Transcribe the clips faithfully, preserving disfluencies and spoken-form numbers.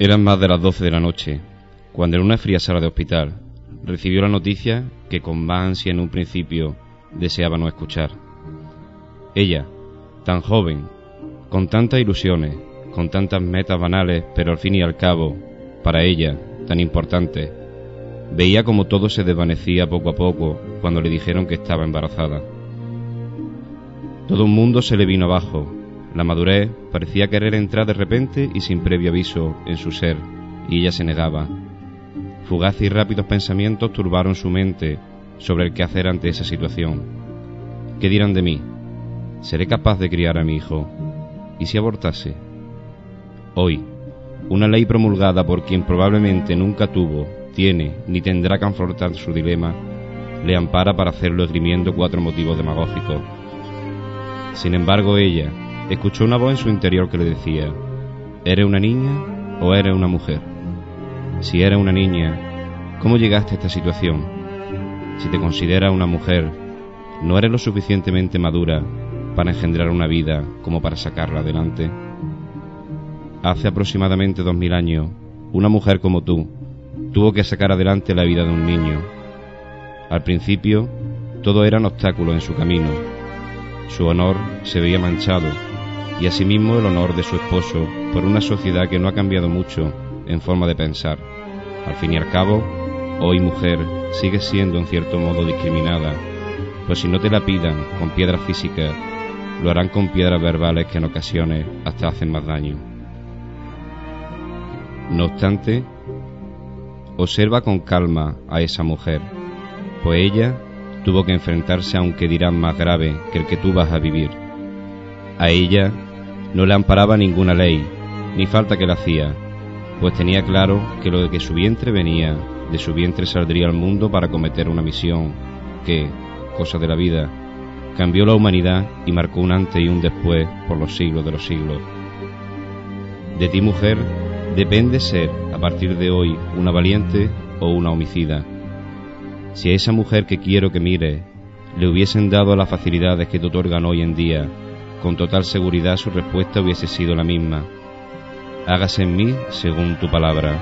Eran más de las doce de la noche, cuando en una fría sala de hospital recibió la noticia que con más ansia en un principio deseaba no escuchar. Ella, tan joven, con tantas ilusiones, con tantas metas banales, pero al fin y al cabo, para ella, tan importantes, veía como todo se desvanecía poco a poco cuando le dijeron que estaba embarazada. Todo un mundo se le vino abajo. La madurez parecía querer entrar de repente y sin previo aviso en su ser, y ella se negaba. Fugaces y rápidos pensamientos turbaron su mente sobre el qué hacer ante esa situación. ¿Qué dirán de mí? ¿Seré capaz de criar a mi hijo? ¿Y si abortase? Hoy, una ley promulgada por quien probablemente nunca tuvo, tiene ni tendrá que afrontar su dilema, le ampara para hacerlo esgrimiendo cuatro motivos demagógicos. Sin embargo, ella escuchó una voz en su interior que le decía: ¿eres una niña o eres una mujer? Si eres una niña, ¿cómo llegaste a esta situación? Si te consideras una mujer, ¿no eres lo suficientemente madura para engendrar una vida como para sacarla adelante? Hace aproximadamente dos mil años, una mujer como tú tuvo que sacar adelante la vida de un niño. Al principio, todo eran obstáculos en su camino. Su honor se veía manchado, y asimismo el honor de su esposo, por una sociedad que no ha cambiado mucho en forma de pensar. Al fin y al cabo, hoy mujer sigue siendo en cierto modo discriminada, pues si no te la pidan con piedras físicas, lo harán con piedras verbales que en ocasiones hasta hacen más daño. No obstante, observa con calma a esa mujer, pues ella tuvo que enfrentarse a un que dirán más grave que el que tú vas a vivir. A ella no le amparaba ninguna ley, ni falta que la hacía, pues tenía claro que lo de que su vientre venía, de su vientre saldría al mundo para cometer una misión que, cosa de la vida, cambió la humanidad y marcó un antes y un después por los siglos de los siglos. De ti, mujer, depende ser, a partir de hoy, una valiente o una homicida. Si a esa mujer que quiero que mire le hubiesen dado las facilidades que te otorgan hoy en día, con total seguridad su respuesta hubiese sido la misma: hágase en mí según tu palabra.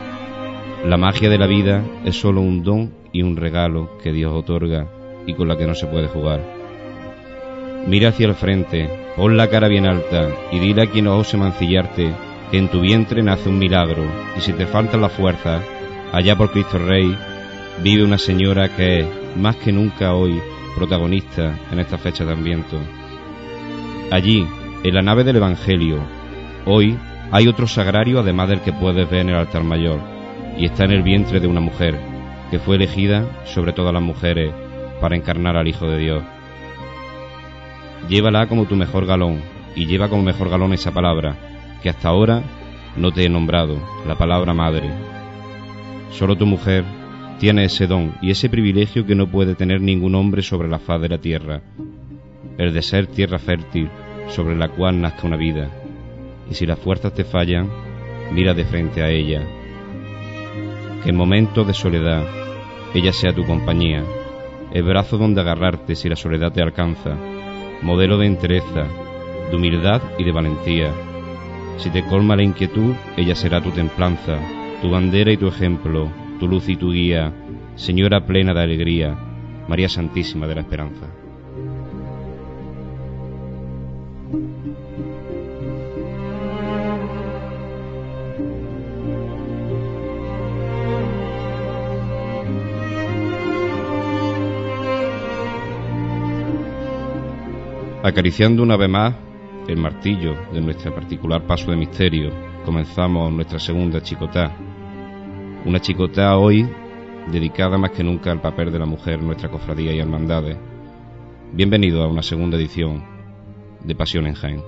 La magia de la vida es solo un don y un regalo que Dios otorga y con la que no se puede jugar. Mira hacia el frente, pon la cara bien alta y dile a quien no ose mancillarte que en tu vientre nace un milagro, y si te faltan las fuerzas, allá por Cristo Rey, vive una señora que es, más que nunca hoy, protagonista en esta fecha de Adviento. Allí, en la nave del Evangelio, hoy hay otro sagrario además del que puedes ver en el altar mayor, y está en el vientre de una mujer, que fue elegida, sobre todas las mujeres, para encarnar al Hijo de Dios. Llévala como tu mejor galón, y lleva como mejor galón esa palabra, que hasta ahora no te he nombrado, la palabra madre. Solo tu mujer tiene ese don y ese privilegio que no puede tener ningún hombre sobre la faz de la tierra, el de ser tierra fértil sobre la cual nazca una vida. Y si las fuerzas te fallan, mira de frente a ella. Que en momentos de soledad ella sea tu compañía, el brazo donde agarrarte si la soledad te alcanza, modelo de entereza, de humildad y de valentía. Si te colma la inquietud, ella será tu templanza, tu bandera y tu ejemplo, tu luz y tu guía, Señora plena de alegría, María Santísima de la Esperanza. Acariciando una vez más el martillo de nuestro particular paso de misterio, comenzamos nuestra segunda chicotá. Una chicotá hoy dedicada más que nunca al papel de la mujer en nuestra cofradía y hermandades. Bienvenido a una segunda edición de Pasión en Jaén.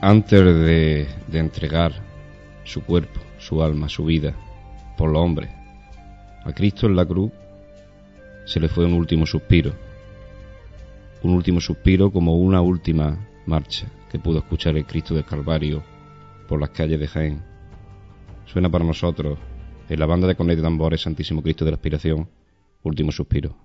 antes de, de entregar su cuerpo, su alma, su vida por los hombres a Cristo en la cruz, se le fue un último suspiro, un último suspiro como una última marcha que pudo escuchar el Cristo del Calvario por las calles de Jaén. Suena para nosotros, en la banda de cornetas y tambores, Santísimo Cristo de la Aspiración, Último Suspiro.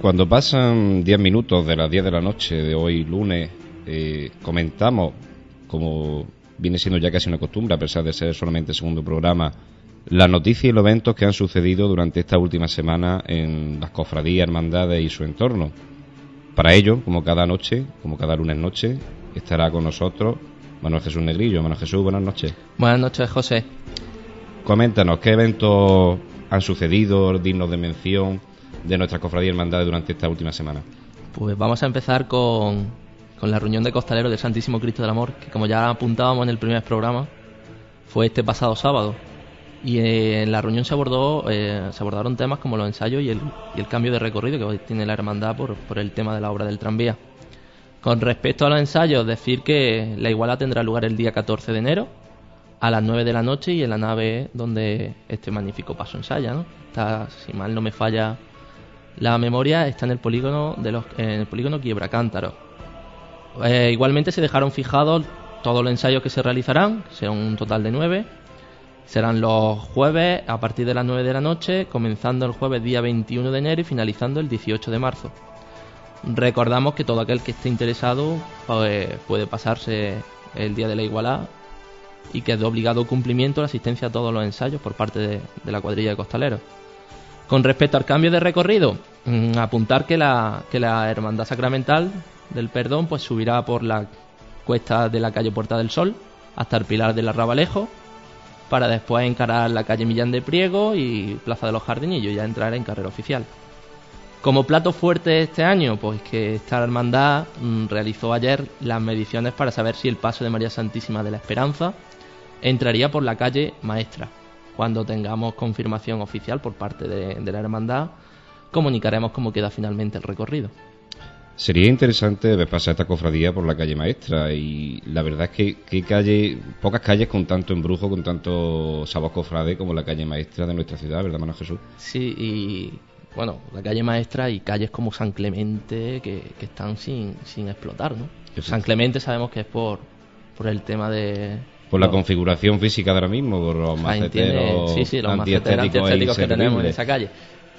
Cuando pasan diez minutos de las diez de la noche de hoy lunes, eh, comentamos, como viene siendo ya casi una costumbre, a pesar de ser solamente el segundo programa, las noticias y los eventos que han sucedido durante esta última semana en las cofradías, hermandades y su entorno. Para ello, como cada noche, como cada lunes noche, estará con nosotros Manuel Jesús Negrillo. Manuel Jesús, buenas noches. Buenas noches, José. Coméntanos, ¿qué eventos han sucedido dignos de mención de nuestras cofradías y hermandades durante esta última semana? Pues vamos a empezar con, con la reunión de costaleros del Santísimo Cristo del Amor, que como ya apuntábamos en el primer programa, fue este pasado sábado. Y eh, en la reunión se abordó eh, se abordaron temas como los ensayos y el, y el cambio de recorrido que tiene la hermandad por, por el tema de la obra del tranvía. Con respecto a los ensayos, decir que la iguala tendrá lugar el día catorce de enero a las nueve de la noche y en la nave donde este magnífico paso ensaya, ¿no? Está, si mal no me falla la memoria, está en el polígono de los, en el polígono Quiebracántaros. Eh, igualmente se dejaron fijados todos los ensayos que se realizarán, serán un total de nueve. Serán los jueves a partir de las nueve de la noche, comenzando el jueves día veintiuno de enero y finalizando el dieciocho de marzo. Recordamos que todo aquel que esté interesado pues, puede pasarse el día de la igualada y que es de obligado cumplimiento la asistencia a todos los ensayos por parte de, de la cuadrilla de costaleros. Con respecto al cambio de recorrido, apuntar que la, que la Hermandad Sacramental del Perdón pues subirá por la cuesta de la calle Puerta del Sol hasta el Pilar del Arrabalejo, para después encarar la calle Millán de Priego y Plaza de los Jardinillos, ya entrar en carrera oficial. Como plato fuerte este año, pues que esta hermandad mm, realizó ayer las mediciones para saber si el paso de María Santísima de la Esperanza entraría por la calle Maestra. Cuando tengamos confirmación oficial por parte de, de la hermandad, comunicaremos cómo queda finalmente el recorrido. Sería interesante ver pasar esta cofradía por la calle Maestra, y la verdad es que, que calle, pocas calles con tanto embrujo, con tanto sabor cofrade como la calle Maestra de nuestra ciudad, ¿verdad, Manuel Jesús? Sí, y bueno, la calle Maestra y calles como San Clemente que, que están sin, sin explotar, ¿no? Exacto. San Clemente sabemos que es por, por el tema de... Por la configuración física de ahora mismo, por los Jaén maceteros, tiene, sí, sí, los maceteros antiestéticos que tenemos en esa calle.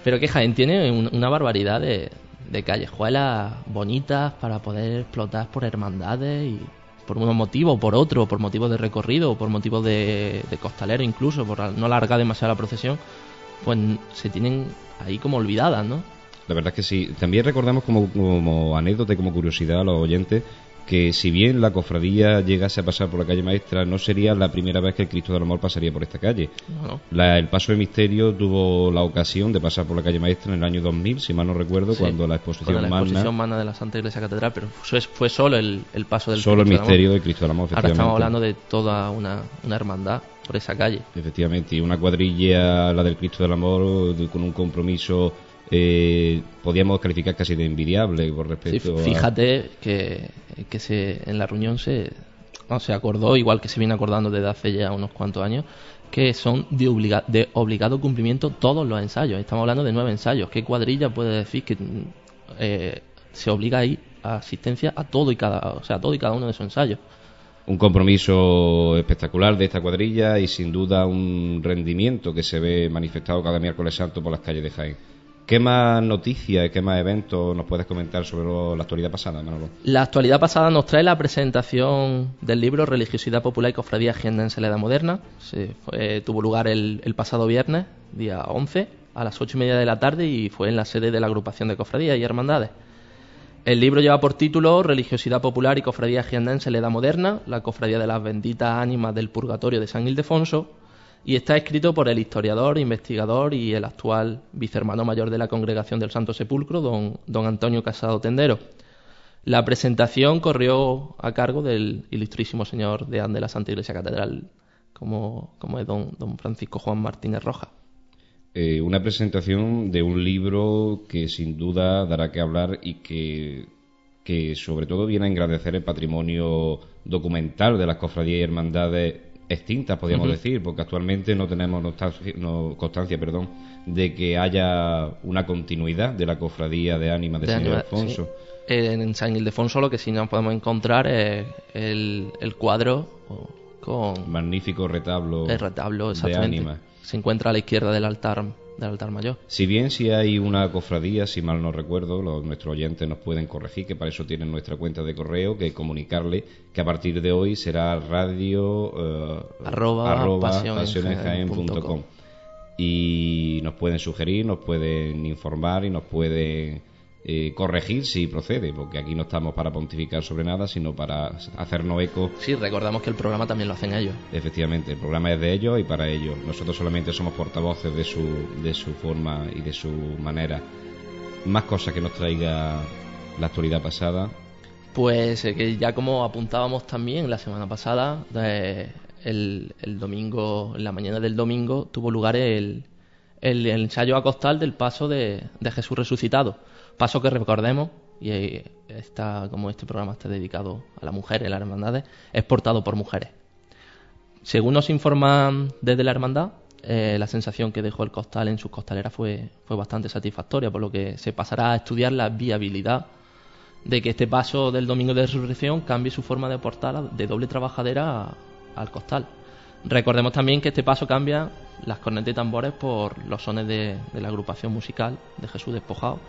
Pero que Jaén tiene un, una barbaridad de, de callejuelas bonitas para poder explotar por hermandades y por unos motivos, por otros, por motivos de recorrido, por motivos de, de costalero incluso, por no alargar demasiado la procesión, pues se tienen ahí como olvidadas, ¿no? La verdad es que sí. También recordamos como, como anécdota y como curiosidad a los oyentes que si bien la cofradía llegase a pasar por la calle Maestra, no sería la primera vez que el Cristo del Amor pasaría por esta calle. No. La, el Paso de Misterio tuvo la ocasión de pasar por la calle Maestra en el año dos mil, si mal no recuerdo, sí, cuando la exposición magna... la exposición magna de la Santa Iglesia Catedral, pero fue, fue solo el, el paso del solo Cristo el misterio del Cristo del Amor, efectivamente. Ahora estamos hablando de toda una, una hermandad por esa calle. Efectivamente, y una cuadrilla, la del Cristo del Amor, con un compromiso... Eh, podíamos calificar casi de envidiable por respecto. Sí, fíjate a... que, que se, en la reunión se, no, se acordó, igual que se viene acordando desde hace ya unos cuantos años, que son de, obliga, de obligado cumplimiento todos los ensayos. Estamos hablando de nueve ensayos. ¿Qué cuadrilla puede decir que eh, se obliga ahí a asistencia a todo y cada, o sea, a todo y cada uno de esos ensayos? Un compromiso espectacular de esta cuadrilla y sin duda un rendimiento que se ve manifestado cada miércoles santo por las calles de Jaén. ¿Qué más noticias, qué más eventos nos puedes comentar sobre lo, la actualidad pasada, Manolo? La actualidad pasada nos trae la presentación del libro Religiosidad Popular y Cofradía Jiennense en la Edad Moderna. Se fue, tuvo lugar el, el pasado viernes, día once, a las ocho y media de la tarde y fue en la sede de la agrupación de cofradías y hermandades. El libro lleva por título Religiosidad Popular y Cofradía Jiennense en la Edad Moderna, la cofradía de las benditas ánimas del purgatorio de San Ildefonso, y está escrito por el historiador, investigador y el actual vicehermano mayor de la Congregación del Santo Sepulcro, don, don Antonio Casado Tendero. La presentación corrió a cargo del ilustrísimo señor deán de la Santa Iglesia Catedral, como, como es don, don Francisco Juan Martínez Rojas. Eh, una presentación de un libro que sin duda dará que hablar y que, que sobre todo viene a engrandecer el patrimonio documental de las cofradías y hermandades extintas, podríamos uh-huh. decir, porque actualmente no tenemos nostancia, no, constancia perdón, de que haya una continuidad de la cofradía de ánimas de, de San Ildefonso. Sí. En San Ildefonso lo que sí nos podemos encontrar es el, el cuadro con... magnífico retablo, el retablo exactamente, de ánimas. Se encuentra a la izquierda del altar, del altar mayor. Si bien si hay una cofradía, si mal no recuerdo, los, nuestros oyentes nos pueden corregir, que para eso tienen nuestra cuenta de correo, que comunicarle que a partir de hoy será radio eh, arroba, arroba pasión en jaén punto com y nos pueden sugerir, nos pueden informar y nos pueden eh, corregir si procede, porque aquí no estamos para pontificar sobre nada, sino para hacernos eco. Sí, recordamos que el programa también lo hacen ellos. Efectivamente, el programa es de ellos y para ellos. Nosotros solamente somos portavoces de su, de su forma y de su manera. Más cosas que nos traiga la actualidad pasada. Pues eh, que ya como apuntábamos también la semana pasada, eh, el, el domingo, en la mañana del domingo, tuvo lugar el, el, el ensayo acostal del paso de, de Jesús Resucitado. Paso que recordemos, y está, como este programa está dedicado a las mujeres, a las hermandades, es portado por mujeres. Según nos informan desde la hermandad, eh, la sensación que dejó el costal en sus costaleras fue, fue bastante satisfactoria, por lo que se pasará a estudiar la viabilidad de que este paso del Domingo de Resurrección cambie su forma de portar de doble trabajadera a, al costal. Recordemos también que este paso cambia las cornetas y tambores por los sones de, de la agrupación musical de Jesús Despojado,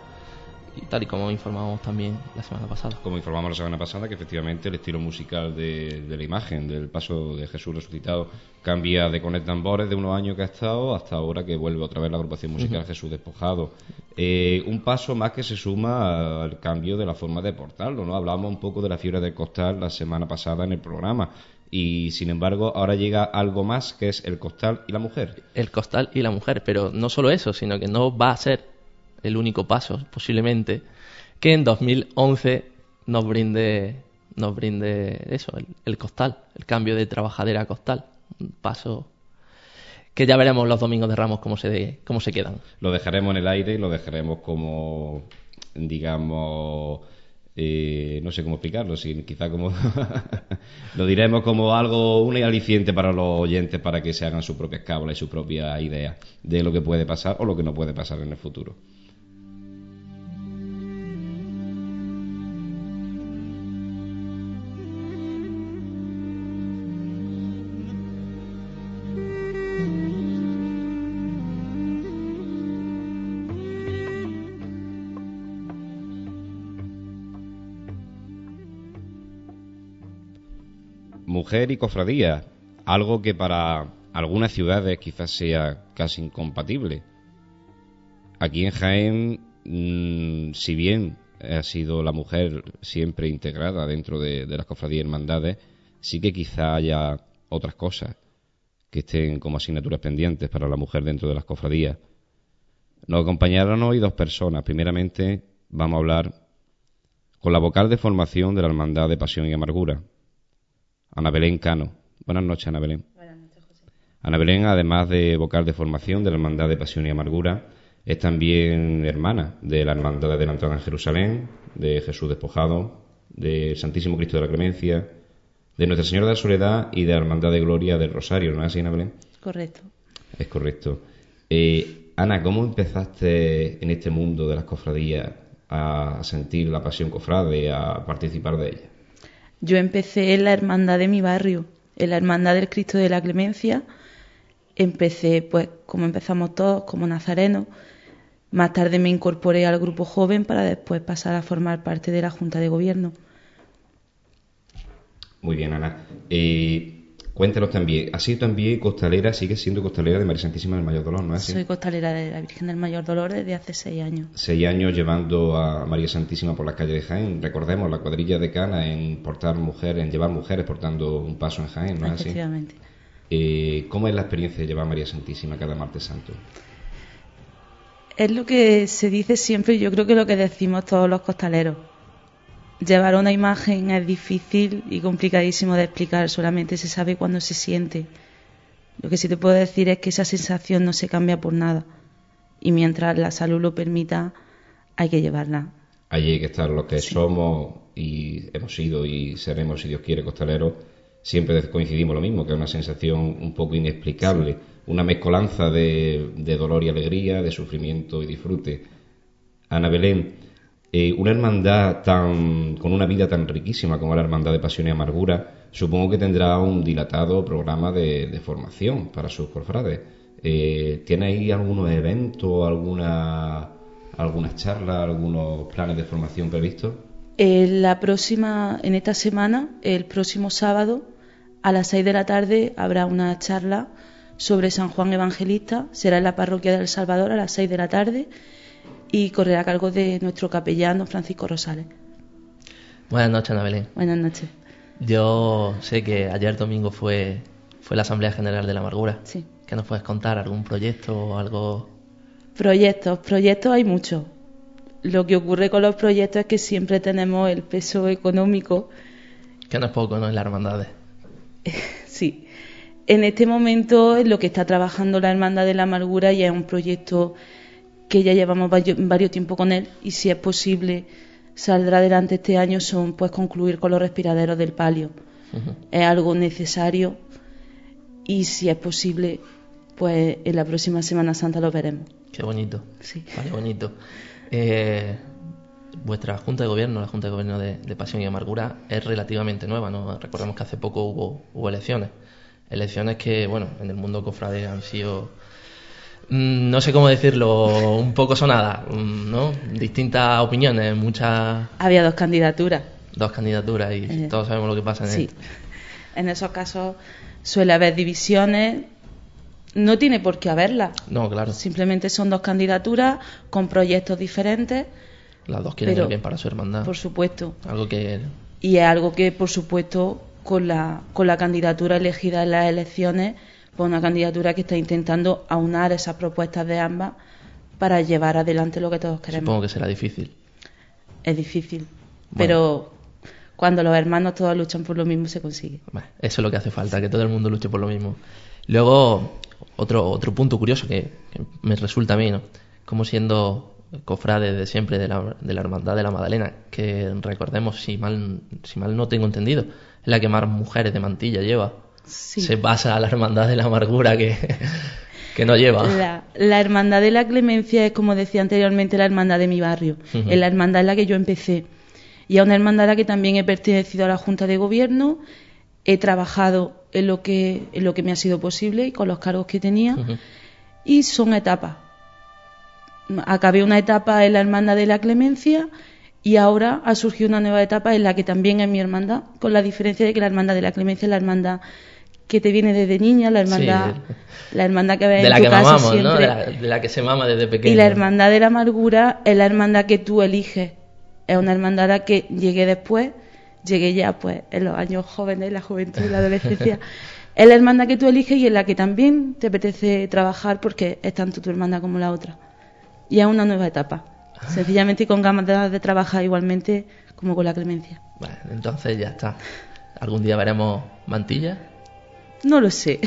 y tal y como informamos también la semana pasada. Como informamos la semana pasada, que efectivamente el estilo musical de, de la imagen del paso de Jesús Resucitado cambia de con el tambores de unos años que ha estado hasta ahora, que vuelve otra vez la agrupación musical uh-huh. Jesús Despojado. Eh, un paso más que se suma al cambio de la forma de portarlo, ¿no? Hablábamos un poco de la fibra del costal la semana pasada en el programa, y sin embargo ahora llega algo más, que es el costal y la mujer. El costal y la mujer, pero no solo eso, sino que no va a ser el único paso, posiblemente, que en dos mil once nos brinde nos brinde eso, el, el costal, el cambio de trabajadera a costal. Un paso que ya veremos los domingos de Ramos cómo se, de, cómo se quedan. Lo dejaremos en el aire y lo dejaremos como, digamos, Eh, no sé cómo explicarlo, si quizá como lo diremos como algo, un aliciente para los oyentes para que se hagan sus propias cábalas y su propia idea de lo que puede pasar o lo que no puede pasar en el futuro. Mujer y cofradía, algo que para algunas ciudades quizás sea casi incompatible. Aquí en Jaén, mmm, si bien ha sido la mujer siempre integrada dentro de, de las cofradías y hermandades, sí que quizá haya otras cosas que estén como asignaturas pendientes para la mujer dentro de las cofradías. Nos acompañaron hoy dos personas. Primeramente vamos a hablar con la vocal de formación de la Hermandad de Pasión y Amargura, Ana Belén Cano. Buenas noches, Ana Belén. Buenas noches, José. Ana Belén, además de vocal de formación de la Hermandad de Pasión y Amargura, es también hermana de la Hermandad de la Entrada en Jerusalén, de Jesús Despojado, del Santísimo Cristo de la Clemencia, de Nuestra Señora de la Soledad y de la Hermandad de Gloria del Rosario, ¿no es así, Ana Belén? Correcto. Es correcto. Eh, Ana, ¿cómo empezaste en este mundo de las cofradías a sentir la pasión cofrade, a participar de ella? Yo empecé en la hermandad de mi barrio, en la Hermandad del Cristo de la Clemencia. Empecé, pues, como empezamos todos, como nazarenos. Más tarde me incorporé al grupo joven para después pasar a formar parte de la Junta de Gobierno. Muy bien, Ana. Eh, cuéntanos también, ¿has sido también costalera, sigues siendo costalera de María Santísima del Mayor Dolor, no es así? Soy costalera de la Virgen del Mayor Dolor desde hace seis años. Seis años llevando a María Santísima por las calles de Jaén. Recordemos la cuadrilla de Cana en portar mujeres, en llevar mujeres portando un paso en Jaén, ¿no es así? Efectivamente. Eh, ¿Cómo es la experiencia de llevar a María Santísima cada martes santo? Es lo que se dice siempre, yo creo que lo que decimos todos los costaleros. Llevar una imagen es difícil y complicadísimo de explicar, solamente se sabe cuando se siente. Lo que sí te puedo decir es que esa sensación no se cambia por nada. Y mientras la salud lo permita, hay que llevarla. Allí hay que estar los que sí somos y hemos sido y seremos, si Dios quiere, costaleros. Siempre coincidimos lo mismo, que es una sensación un poco inexplicable. Sí. Una mezcolanza de, de dolor y alegría, de sufrimiento y disfrute. Ana Belén, Eh, una hermandad tan con una vida tan riquísima como la Hermandad de Pasión y Amargura, supongo que tendrá un dilatado programa de, de formación para sus cofrades. Eh, ¿Tiene ahí algunos eventos, alguna, algunas charlas, algunos planes de formación previstos? Eh, la próxima, en esta semana, el próximo sábado, a las seis de la tarde, habrá una charla sobre San Juan Evangelista. Será en la parroquia de El Salvador a las seis de la tarde. Y correrá a cargo de nuestro capellán, Francisco Rosales. Buenas noches, Ana Belén. Buenas noches. Yo sé que ayer domingo fue, fue la Asamblea General de la Amargura. Sí. ¿Qué nos puedes contar? ¿Algún proyecto o algo? Proyectos, proyectos hay muchos. Lo que ocurre con los proyectos es que siempre tenemos el peso económico. Que no es poco, ¿no? En las hermandades. Sí. En este momento es lo que está trabajando la Hermandad de la Amargura y es un proyecto que ya llevamos varios tiempo con él y si es posible saldrá adelante este año, son pues concluir con los respiraderos del palio. Uh-huh. Es algo necesario y si es posible pues en la próxima Semana Santa lo veremos. Qué bonito. Sí. Qué bonito. Eh, vuestra Junta de Gobierno, la Junta de Gobierno de, de Pasión y Amargura es relativamente nueva, ¿no? Recordemos que hace poco hubo, hubo elecciones. Elecciones que, bueno, en el mundo cofrade han sido, no sé cómo decirlo, un poco sonada, ¿no? Distintas opiniones, muchas. Había dos candidaturas. Dos candidaturas y eh, todos sabemos lo que pasa en sí. Esto. En esos casos suele haber divisiones. No tiene por qué haberlas. No, claro. Simplemente son dos candidaturas con proyectos diferentes. Las dos quieren el bien para su hermandad. Por supuesto. Algo que. Y es algo que, por supuesto, con la con la candidatura elegida en las elecciones. Por una candidatura que está intentando aunar esas propuestas de ambas para llevar adelante lo que todos queremos. Supongo que será difícil. Es difícil, bueno. Pero cuando los hermanos todos luchan por lo mismo se consigue. Bueno, eso es lo que hace falta, que todo el mundo luche por lo mismo. Luego, otro otro punto curioso que, que me resulta a mí, ¿no? Como siendo cofrades de siempre de la, de la Hermandad de la Magdalena, que recordemos, si mal, si mal no tengo entendido, es la que más mujeres de mantilla lleva. Sí. Se pasa a la Hermandad de la Amargura, que, que no lleva. La, la Hermandad de la Clemencia es, como decía anteriormente, la hermandad de mi barrio. Uh-huh. Es la hermandad en la que yo empecé. Y a una hermandad a la que también he pertenecido a la Junta de Gobierno, he trabajado en lo que, en lo que me ha sido posible y con los cargos que tenía. Uh-huh. Y son etapas. Acabé una etapa en la Hermandad de la Clemencia y ahora ha surgido una nueva etapa en la que también es mi hermandad, con la diferencia de que la Hermandad de la Clemencia es la hermandad que te viene desde niña, la hermandad, sí, la hermandad que ves en tu que casa mamamos, siempre, ¿no? de, la, de la que se mama desde pequeño. Y la Hermandad de la Amargura es la hermandad que tú eliges. Es una hermandad a la que llegué después, llegué ya pues en los años jóvenes, la juventud, la adolescencia. Es la hermandad que tú eliges y en la que también te apetece trabajar porque es tanto tu hermandad como la otra. Y a una nueva etapa, sencillamente con ganas de, de trabajar igualmente como con la Clemencia. Vale, entonces ya está. ¿Algún día veremos mantilla? No lo sé.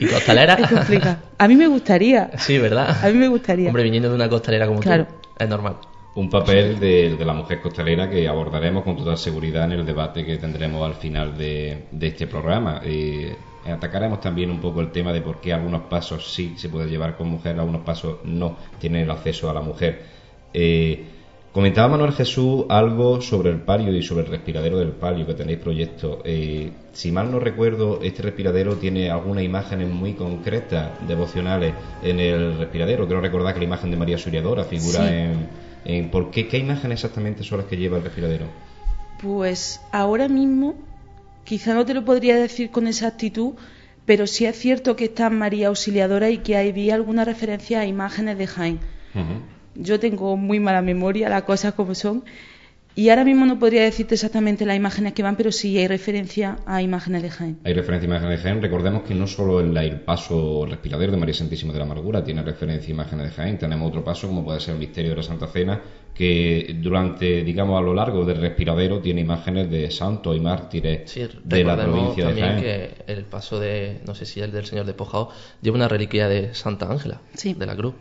¿Y costalera? Es complicado. A mí me gustaría. Sí, ¿verdad? A mí me gustaría. Hombre, viniendo de una costalera como claro. tú, es normal. Un papel de, de la mujer costalera que abordaremos con total seguridad en el debate que tendremos al final de, de este programa. Eh, Atacaremos también un poco el tema de por qué algunos pasos sí se puede llevar con mujer, algunos pasos no tienen el acceso a la mujer. Eh, comentaba Manuel Jesús algo sobre el palio y sobre el respiradero del palio que tenéis proyecto. Eh, si mal no recuerdo, este respiradero tiene algunas imágenes muy concretas, devocionales, en el respiradero. Quiero recordar que la imagen de María Auxiliadora figura sí. en, en... ¿Por qué? ¿Qué imágenes exactamente son las que lleva el respiradero? Pues ahora mismo quizá no te lo podría decir con exactitud, pero sí es cierto que está María Auxiliadora y que ahí vi alguna referencia a imágenes de Jaén. Uh-huh. Yo tengo muy mala memoria, las cosas como son, y ahora mismo no podría decirte exactamente las imágenes que van, pero sí hay referencia a imágenes de Jaén. Hay referencia a imágenes de Jaén. Recordemos que no solo el, el paso respiradero de María Santísima de la Amargura tiene referencia a imágenes de Jaén. Tenemos otro paso, como puede ser el misterio de la Santa Cena, que durante, digamos, a lo largo del respiradero tiene imágenes de santos y mártires sí, de la provincia de Jaén. También que el paso de, no sé si el del Señor Despojado, lleva una reliquia de Santa Ángela, sí. de la cruz.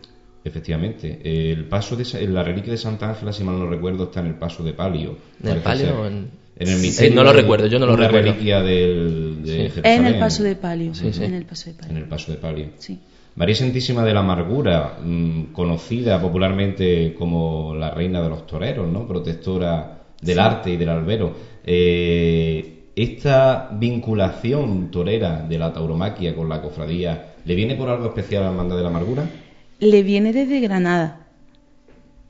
Efectivamente, el paso de la reliquia de Santa Ángela, si mal no recuerdo, está en el paso de Palio. ¿En el Palio o en... en el misterio? Sí, no lo recuerdo, yo no lo recuerdo. La reliquia del, de sí. Jerusalén. En el paso de Palio. Sí, sí. En el paso de Palio. En el paso de Palio. Sí. María Santísima de la Amargura, mmm, conocida popularmente como la reina de los toreros, ¿no? Protectora del sí. arte y del albero. Eh, esta vinculación torera de la tauromaquia con la cofradía, ¿le viene por algo especial a la Hermandad de la Amargura? Le viene desde Granada.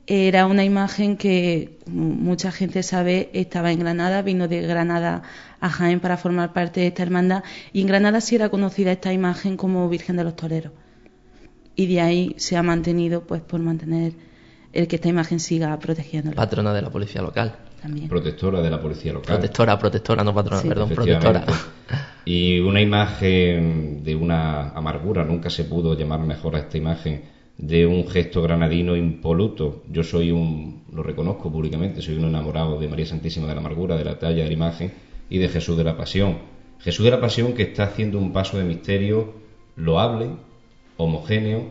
Era una imagen que, como mucha gente sabe, estaba en Granada, vino de Granada a Jaén para formar parte de esta hermandad, y en Granada sí era conocida esta imagen como Virgen de los Toreros. Y de ahí se ha mantenido, pues, por mantener el que esta imagen siga protegiéndola. Patrona de la policía local. También. Protectora de la policía local. Protectora, protectora, no patrona, sí, perdón, protectora. Y una imagen de una amargura, nunca se pudo llamar mejor a esta imagen, de un gesto granadino impoluto. Yo soy un, lo reconozco públicamente, soy un enamorado de María Santísima de la Amargura, de la talla, de la imagen y de Jesús de la Pasión. Jesús de la Pasión que está haciendo un paso de misterio loable, homogéneo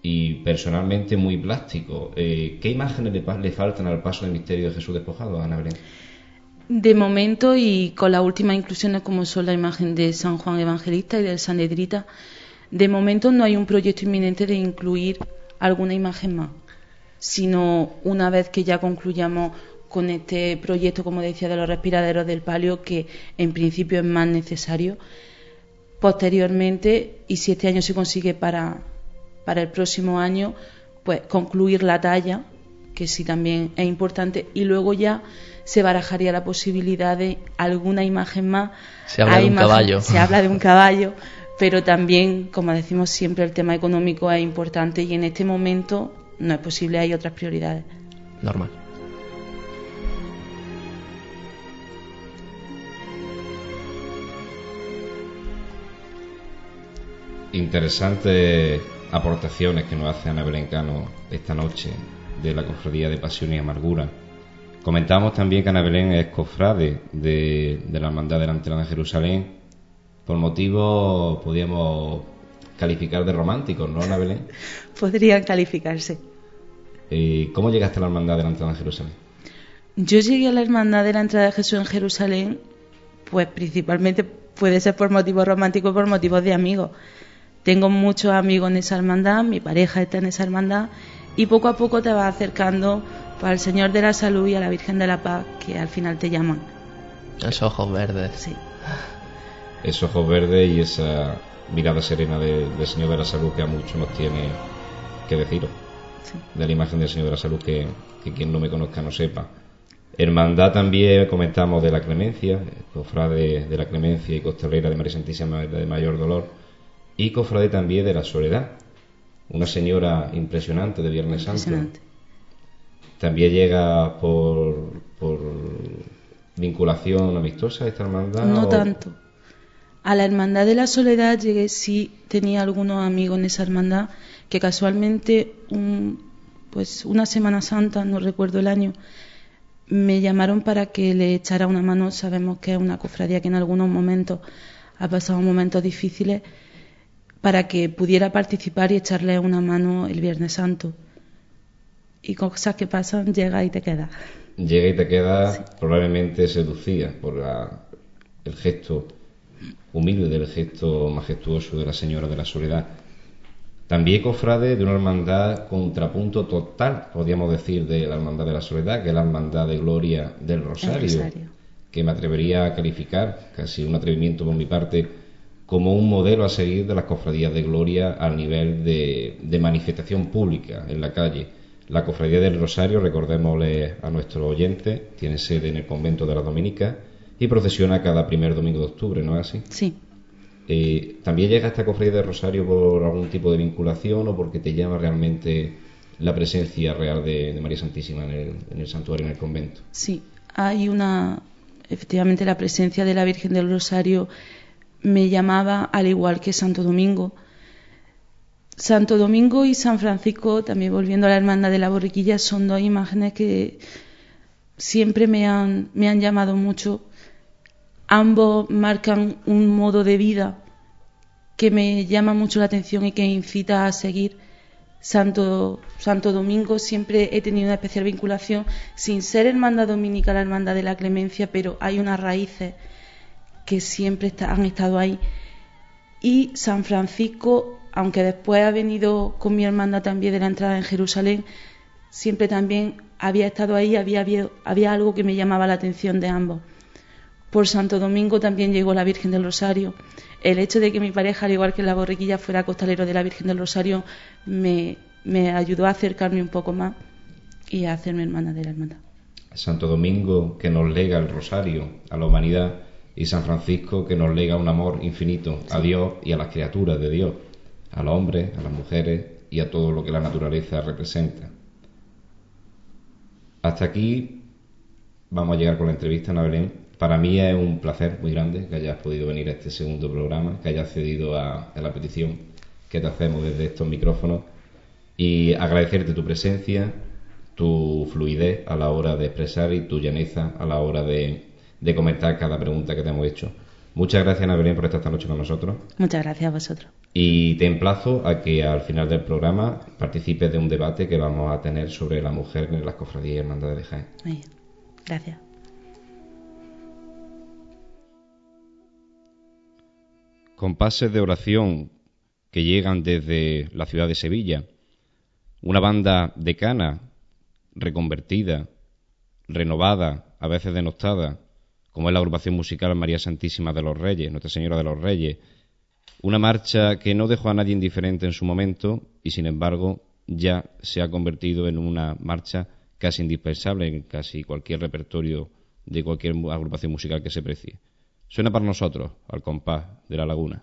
y personalmente muy plástico. Eh, ¿Qué imágenes le, le faltan al paso de misterio de Jesús Despojado, Ana Belén? De momento, y con las últimas inclusiones como son la imagen de San Juan Evangelista y del San Edrita, de momento no hay un proyecto inminente de incluir alguna imagen más, sino una vez que ya concluyamos con este proyecto, como decía, de los respiraderos del palio, que en principio es más necesario, posteriormente, y si este año se consigue para, para el próximo año, pues concluir la talla, que sí también es importante, y luego ya se barajaría la posibilidad de alguna imagen más. Se habla hay de un imagen, caballo. Se habla de un caballo. Pero también, como decimos siempre, el tema económico es importante y en este momento no es posible, hay otras prioridades. Normal. Interesantes aportaciones que nos hace Ana Belén Cano esta noche de la Cofradía de Pasión y Amargura. Comentamos también que Ana Belén es cofrade de, de la Hermandad de la Entrada en Jerusalén, por motivos, podríamos calificar de románticos, ¿no, Ana Belén? Podrían calificarse. Eh, ¿Cómo llegaste a la Hermandad de la Entrada en Jerusalén? Yo llegué a la Hermandad de la Entrada de Jesús en Jerusalén, pues principalmente puede ser por motivos románticos, por motivos de amigos. Tengo muchos amigos en esa hermandad, mi pareja está en esa hermandad, y poco a poco te vas acercando al Señor de la Salud y a la Virgen de la Paz, que al final te llaman. Esos ojos verdes. Sí. Esos ojos verdes y esa mirada serena del de Señor de la Salud, que a muchos nos tiene que deciros. Sí. De la imagen del Señor de la Salud, que, que quien no me conozca no sepa. Hermandad también comentamos de la Clemencia, cofrade de la Clemencia y costalera de María Santísima de Mayor Dolor, y cofrade también de la Soledad, una señora impresionante de Viernes Santo. También llega por, por vinculación amistosa a esta hermandad. No o... tanto. A la Hermandad de la Soledad llegué, sí, tenía algunos amigos en esa hermandad que casualmente, un, pues una Semana Santa, no recuerdo el año, me llamaron para que le echara una mano. Sabemos que es una cofradía que en algunos momentos ha pasado momentos difíciles, para que pudiera participar y echarle una mano el Viernes Santo. Y cosas que pasan, llega y te queda. Llega y te queda, sí. Probablemente seducida por la, el gesto humilde, del gesto majestuoso de la Señora de la Soledad. También cofrade de una hermandad contrapunto total, podríamos decir, de la Hermandad de la Soledad, que es la Hermandad de Gloria del Rosario, Rosario, que me atrevería a calificar, casi un atrevimiento por mi parte, como un modelo a seguir de las cofradías de Gloria al nivel de, de manifestación pública en la calle. La Cofradía del Rosario, recordémosle a nuestros oyentes, tiene sede en el convento de las Dominicas y procesiona cada primer domingo de octubre, ¿no es así? Sí. Eh, ¿También llega esta Cofradía del Rosario por algún tipo de vinculación o porque te llama realmente la presencia real de, de María Santísima en el, en el santuario, en el convento? Sí, hay una... Efectivamente, la presencia de la Virgen del Rosario me llamaba, al igual que Santo Domingo. Santo Domingo y San Francisco, también volviendo a la Hermandad de la Borriquilla, son dos imágenes que siempre me han, me han llamado mucho. Ambos marcan un modo de vida que me llama mucho la atención y que incita a seguir. Santo, Santo Domingo siempre he tenido una especial vinculación, sin ser hermandad dominica, la Hermandad de la Clemencia, pero hay unas raíces que siempre está, han estado ahí. Y San Francisco, aunque después ha venido con mi hermandad también de la Entrada en Jerusalén, siempre también había estado ahí, había, había, había algo que me llamaba la atención de ambos. Por Santo Domingo también llegó la Virgen del Rosario. El hecho de que mi pareja, al igual que la Borriquilla, fuera costalero de la Virgen del Rosario, me, me ayudó a acercarme un poco más y a hacerme hermana de la hermandad. Santo Domingo, que nos lega el Rosario a la humanidad, y San Francisco, que nos lega un amor infinito a Dios y a las criaturas de Dios, a los hombres, a las mujeres y a todo lo que la naturaleza representa. Hasta aquí vamos a llegar con la entrevista, Ana Belén. Para mí es un placer muy grande que hayas podido venir a este segundo programa, que hayas cedido a, a la petición que te hacemos desde estos micrófonos, y agradecerte tu presencia, tu fluidez a la hora de expresar y tu llaneza a la hora de, de comentar cada pregunta que te hemos hecho. Muchas gracias, Ana Belén, por estar esta noche con nosotros. Muchas gracias a vosotros. Y te emplazo a que al final del programa participes de un debate que vamos a tener sobre la mujer en las cofradías y hermandades de Jaén. Muy bien. Gracias. Compases de oración que llegan desde la ciudad de Sevilla. Una banda decana, reconvertida, renovada, a veces denostada, como es la agrupación musical María Santísima de los Reyes, Nuestra Señora de los Reyes. Una marcha que no dejó a nadie indiferente en su momento y, sin embargo, ya se ha convertido en una marcha casi indispensable en casi cualquier repertorio de cualquier agrupación musical que se precie. Suena para nosotros al compás de La Laguna.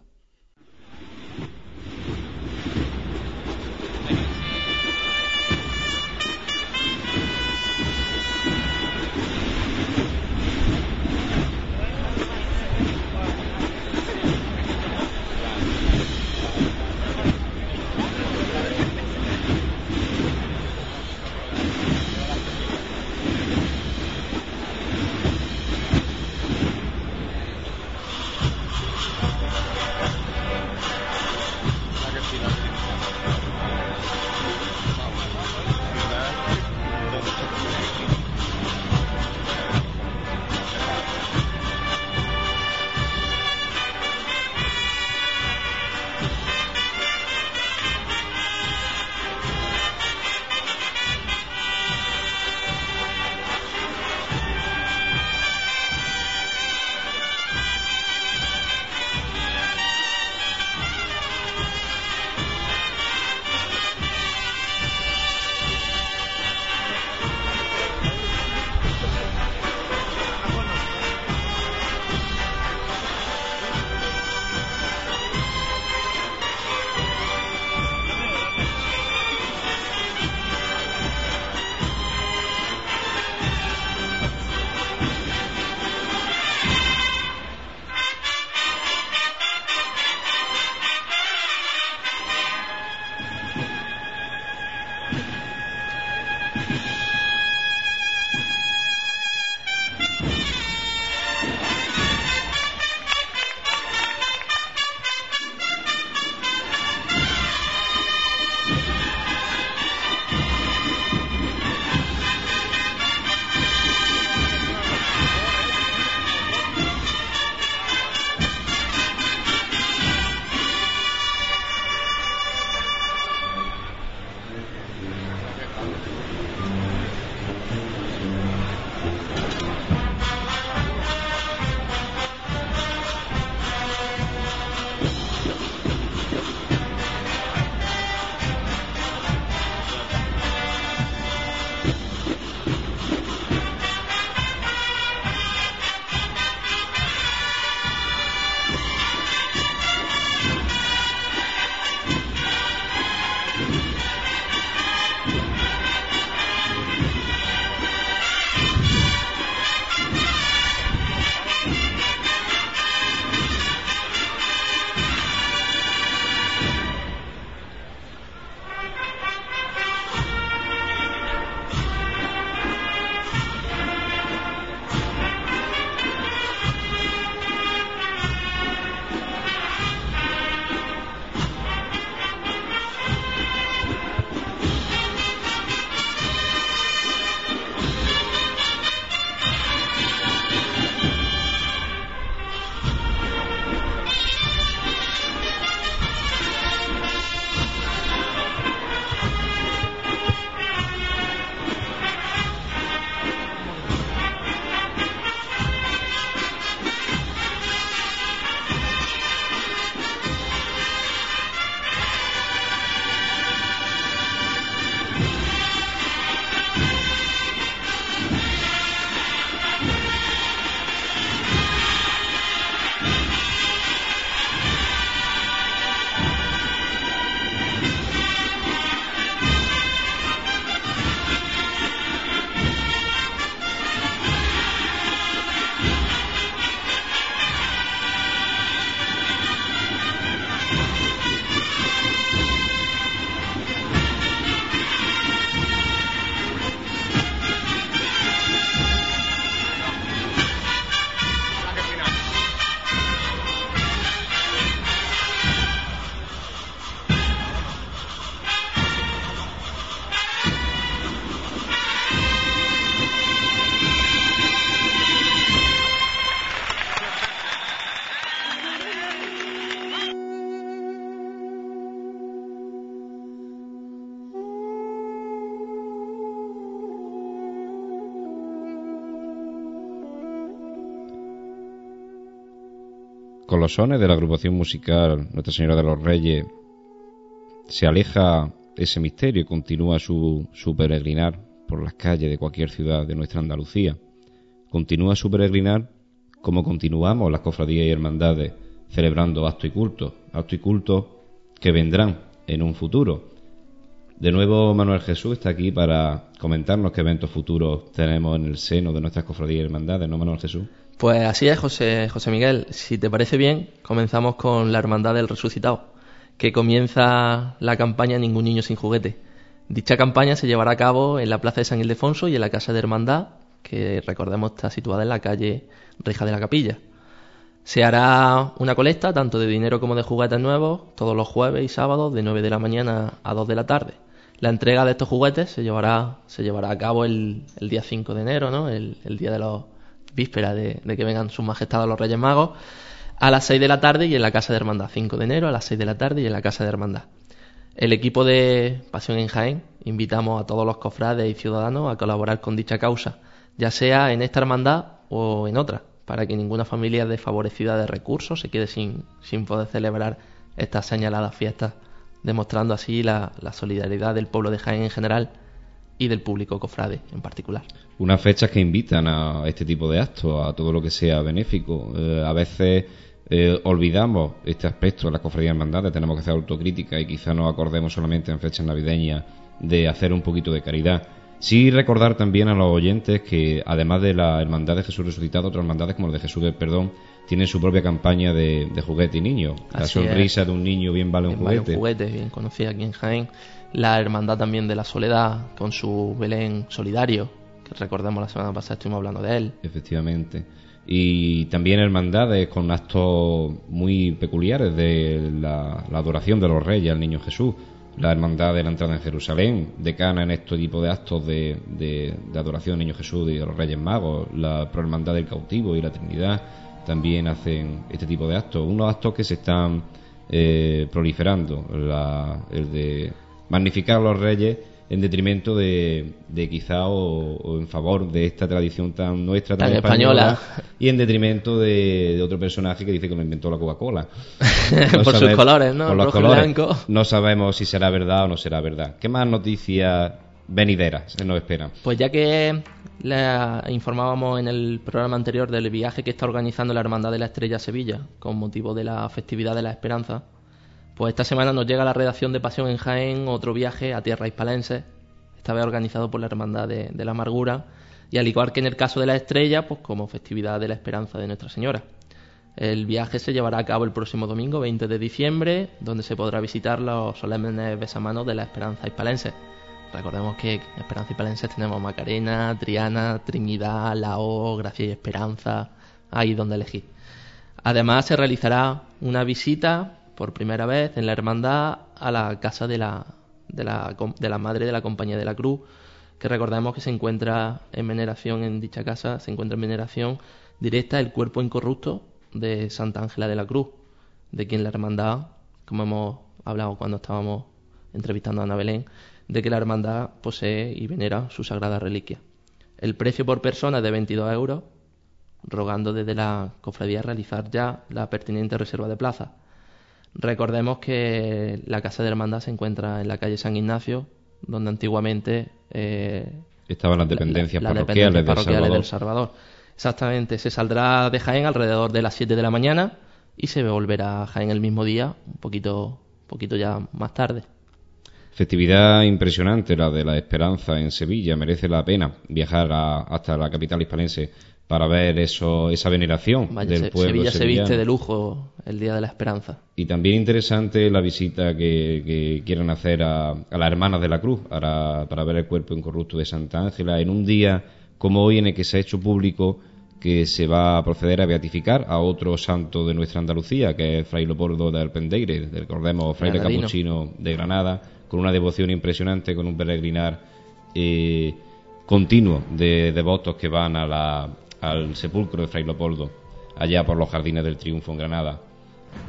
Con los sones de la agrupación musical Nuestra Señora de los Reyes se aleja ese misterio y continúa su, su peregrinar por las calles de cualquier ciudad de nuestra Andalucía. Continúa su peregrinar como continuamos las cofradías y hermandades celebrando actos y cultos, actos y cultos que vendrán en un futuro. De nuevo Manuel Jesús está aquí para comentarnos qué eventos futuros tenemos en el seno de nuestras cofradías y hermandades, ¿no, Manuel Jesús? Pues así es, José, José Miguel. Si te parece bien, comenzamos con la Hermandad del Resucitado, que comienza la campaña Ningún Niño Sin Juguete. Dicha campaña se llevará a cabo en la Plaza de San Ildefonso y en la Casa de Hermandad, que recordemos está situada en la calle Reja de la Capilla. Se hará una colecta tanto de dinero como de juguetes nuevos todos los jueves y sábados de nueve de la mañana a dos de la tarde. La entrega de estos juguetes se llevará, se llevará a cabo el, el día cinco de enero, ¿no? el, el día de los... víspera de, de que vengan sus majestades los Reyes Magos, a las seis de la tarde y en la Casa de Hermandad, cinco de enero a las seis de la tarde y en la Casa de Hermandad. El equipo de Pasión en Jaén invitamos a todos los cofrades y ciudadanos a colaborar con dicha causa, ya sea en esta hermandad o en otra, para que ninguna familia desfavorecida de recursos se quede sin, sin poder celebrar estas señaladas fiestas, demostrando así la, la solidaridad del pueblo de Jaén en general y del público cofrade en particular. Unas fechas que invitan a este tipo de actos, a todo lo que sea benéfico. Eh, a veces eh, olvidamos este aspecto de las cofradías hermandades, tenemos que hacer autocrítica y quizá nos acordemos solamente en fechas navideñas de hacer un poquito de caridad. Sí, recordar también a los oyentes que además de la Hermandad de Jesús Resucitado, otras hermandades como la de Jesús del Perdón tienen su propia campaña de, de juguete y niño. La Así sonrisa es. de un niño bien vale un bien juguete. Vale un juguete, bien conocida aquí en Jaén. La Hermandad también de la Soledad con su Belén solidario, que recordamos la semana pasada estuvimos hablando de él. Efectivamente. Y también hermandades con actos muy peculiares de la, la adoración de los reyes al niño Jesús. La Hermandad de la Entrada en Jerusalén, decana en este tipo de actos de, de, de adoración al niño Jesús y a los Reyes Magos. La Prohermandad del Cautivo y la Trinidad también hacen este tipo de actos. Unos actos que se están eh, proliferando. La, el de... magnificar a los reyes en detrimento de, de quizá o, o en favor de esta tradición tan nuestra, tan, tan española, española, y en detrimento de, de otro personaje que dice que lo inventó la Coca-Cola. No por sabemos, sus colores, ¿no? Por los rojo colores. Blanco. No sabemos si será verdad o no será verdad. ¿Qué más noticias venideras nos esperan? Pues ya que la informábamos en el programa anterior del viaje que está organizando la Hermandad de la Estrella a Sevilla con motivo de la festividad de la Esperanza, pues esta semana nos llega a la redacción de Pasión en Jaén otro viaje a tierra hispalense, esta vez organizado por la Hermandad de, de la Amargura, y al igual que en el caso de la Estrella, pues como festividad de la Esperanza de Nuestra Señora. El viaje se llevará a cabo el próximo domingo, veinte de diciembre, donde se podrá visitar los solemnes besamanos de la Esperanza hispalense. Recordemos que en Esperanza hispalense tenemos Macarena, Triana, Trinidad, Lao, Gracia y Esperanza, ahí donde elegir. Además se realizará una visita por primera vez en la hermandad a la casa de la, de la de la madre de la Compañía de la Cruz, que recordamos que se encuentra en veneración en dicha casa, se encuentra en veneración directa el cuerpo incorrupto de Santa Ángela de la Cruz, de quien la hermandad, como hemos hablado cuando estábamos entrevistando a Ana Belén, de que la hermandad posee y venera su sagrada reliquia. El precio por persona es de veintidós euros, rogando desde la cofradía realizar ya la pertinente reserva de plaza. Recordemos que la Casa de Hermandad se encuentra en la calle San Ignacio, donde antiguamente eh, estaban las dependencias la, la, parroquiales, la dependencias parroquiales del Salvador. del Salvador. Exactamente, se saldrá de Jaén alrededor de las siete de la mañana y se volverá a Jaén el mismo día, un poquito, poquito ya más tarde. Festividad impresionante, la de la Esperanza en Sevilla. Merece la pena viajar a, hasta la capital hispalense para ver eso, esa veneración Vaya, del pueblo sevillano. Sevilla sevillano. Se viste de lujo el Día de la Esperanza. Y también interesante la visita que, que quieren hacer a, a las Hermanas de la Cruz para, para ver el cuerpo incorrupto de Santa Ángela en un día como hoy en el que se ha hecho público que se va a proceder a beatificar a otro santo de nuestra Andalucía, que es Fray Leopoldo de Alpendeire, recordemos, fraile capuchino de Granada, con una devoción impresionante, con un peregrinar eh, continuo de devotos que van a la, al sepulcro de Fray Leopoldo, allá por los Jardines del Triunfo en Granada.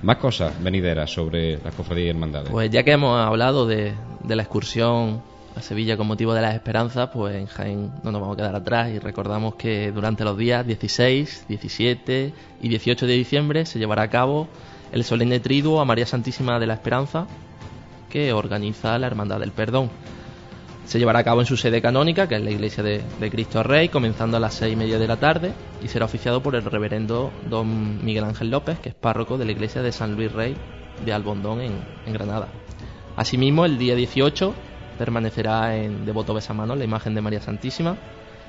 Más cosas venideras sobre las cofradías y hermandades. Pues ya que hemos hablado de, de la excursión a Sevilla con motivo de las esperanzas, pues en Jaén no nos vamos a quedar atrás y recordamos que durante los días dieciséis, diecisiete y dieciocho de diciembre se llevará a cabo el solemne triduo a María Santísima de la Esperanza, que organiza la Hermandad del Perdón. Se llevará a cabo en su sede canónica, que es la Iglesia de, de Cristo Rey, comenzando a las seis y media de la tarde, y será oficiado por el reverendo don Miguel Ángel López, que es párroco de la Iglesia de San Luis Rey de Albondón en, en Granada. Asimismo, el día dieciocho permanecerá en devoto besamanos la imagen de María Santísima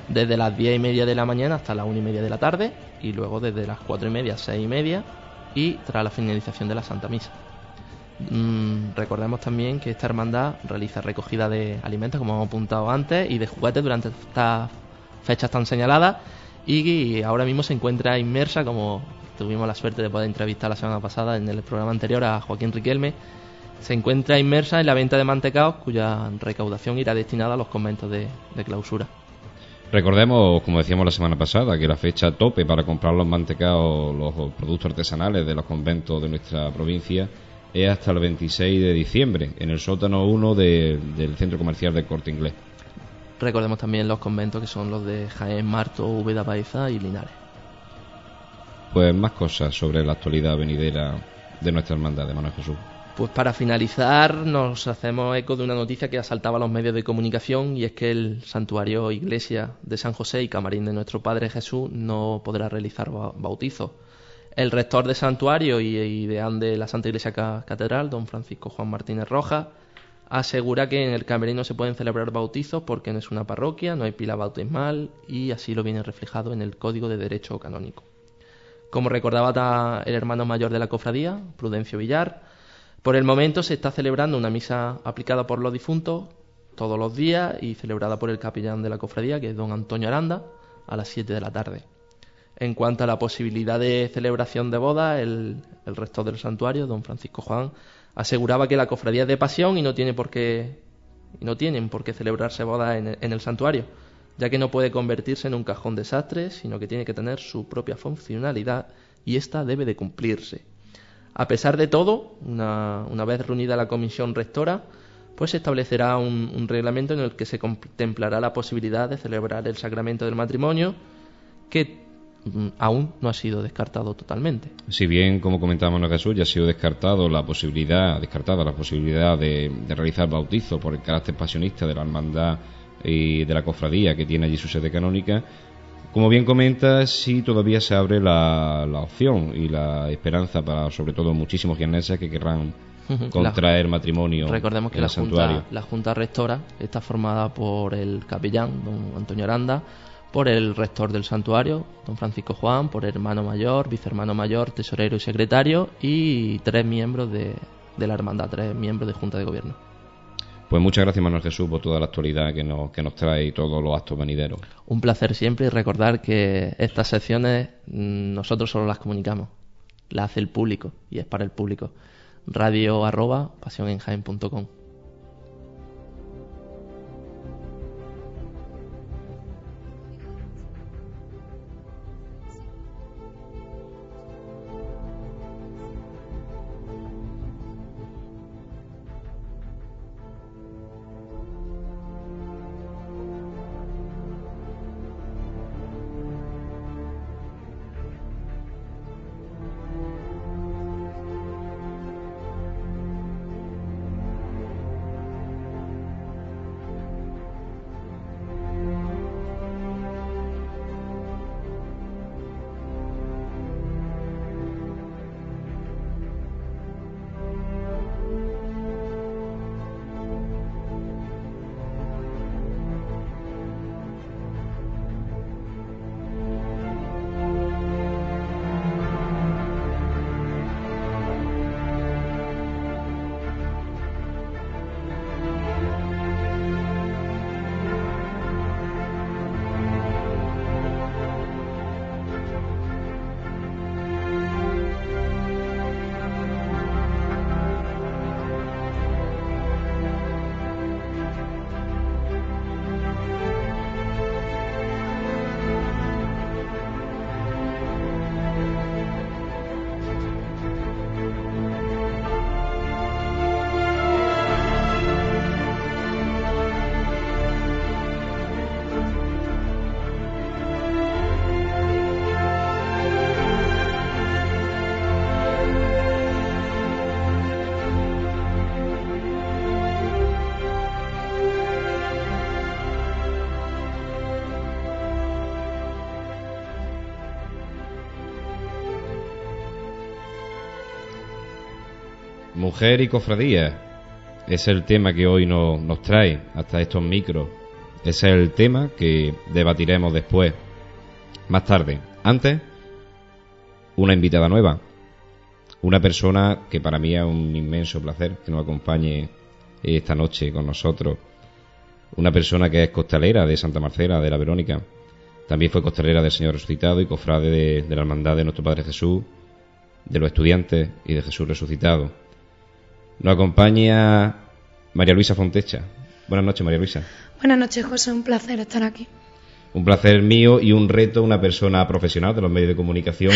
desde las diez y media de la mañana hasta las una y media de la tarde, y luego desde las cuatro y media a seis y media y tras la finalización de la Santa Misa. Mm, recordemos también que esta hermandad realiza recogida de alimentos, como hemos apuntado antes, y de juguetes durante estas fechas tan señaladas, y, y ahora mismo se encuentra inmersa, como tuvimos la suerte de poder entrevistar la semana pasada en el programa anterior a Joaquín Riquelme, se encuentra inmersa en la venta de mantecaos, cuya recaudación irá destinada a los conventos de, de clausura. Recordemos, como decíamos la semana pasada, que la fecha tope para comprar los mantecaos, los productos artesanales de los conventos de nuestra provincia, es hasta el veintiséis de diciembre en el sótano uno de, del centro comercial del Corte Inglés. Recordemos también los conventos que son los de Jaén, Marto, Úbeda, Baeza y Linares. Pues más cosas sobre la actualidad venidera de nuestra hermandad de Manuel Jesús. Pues para finalizar nos hacemos eco de una noticia que asaltaba los medios de comunicación, y es que el santuario Iglesia de San José y Camarín de Nuestro Padre Jesús no podrá realizar bautizos. El rector de santuario y deán de la Santa Iglesia Catedral, don Francisco Juan Martínez Rojas, asegura que en el Camerino no se pueden celebrar bautizos porque no es una parroquia, no hay pila bautismal, y así lo viene reflejado en el Código de Derecho Canónico. Como recordaba el hermano mayor de la cofradía, Prudencio Villar, por el momento se está celebrando una misa aplicada por los difuntos todos los días y celebrada por el capellán de la cofradía, que es don Antonio Aranda, a las siete de la tarde. En cuanto a la posibilidad de celebración de bodas, el, el rector del santuario, don Francisco Juan, aseguraba que la cofradía es de pasión y no tiene por qué, y no tienen por qué celebrarse bodas en, en el santuario, ya que no puede convertirse en un cajón de sastres, sino que tiene que tener su propia funcionalidad y esta debe de cumplirse. A pesar de todo, una, una vez reunida la comisión rectora, pues se establecerá un, un reglamento en el que se contemplará la posibilidad de celebrar el sacramento del matrimonio, que aún no ha sido descartado totalmente. Si bien, como comentábamos en Jesús, ya ha sido descartado la posibilidad, descartada la posibilidad de, de realizar bautizo por el carácter pasionista de la hermandad y de la cofradía que tiene allí su sede canónica, como bien comenta, sí todavía se abre la, la opción y la esperanza para, sobre todo, muchísimos jienenses que querrán contraer matrimonio. Recordemos que en el la, santuario. Junta, la Junta Rectora está formada por el capellán, don Antonio Aranda, por el rector del santuario, don Francisco Juan, por hermano mayor, vicehermano mayor, tesorero y secretario, y tres miembros de, de la hermandad, tres miembros de Junta de Gobierno. Pues muchas gracias, Manuel Jesús, por toda la actualidad que nos, que nos trae y todos los actos venideros. Un placer siempre, y recordar que estas secciones nosotros solo las comunicamos, las hace el público y es para el público. Radio arroba pasión en jaén punto com. Mujer y cofradía es el tema que hoy no, nos trae hasta estos micros. Ese es el tema que debatiremos después, más tarde. Antes, una invitada nueva, una persona que para mí es un inmenso placer que nos acompañe esta noche con nosotros. Una persona que es costalera de Santa Marcela, de La Verónica. También fue costalera del Señor Resucitado y cofrade de, de la Hermandad de Nuestro Padre Jesús, de los Estudiantes y de Jesús Resucitado. Nos acompaña María Luisa Fontecha. Buenas noches, María Luisa. Buenas noches, José. Un placer estar aquí. Un placer mío y un reto, una persona profesional de los medios de comunicación,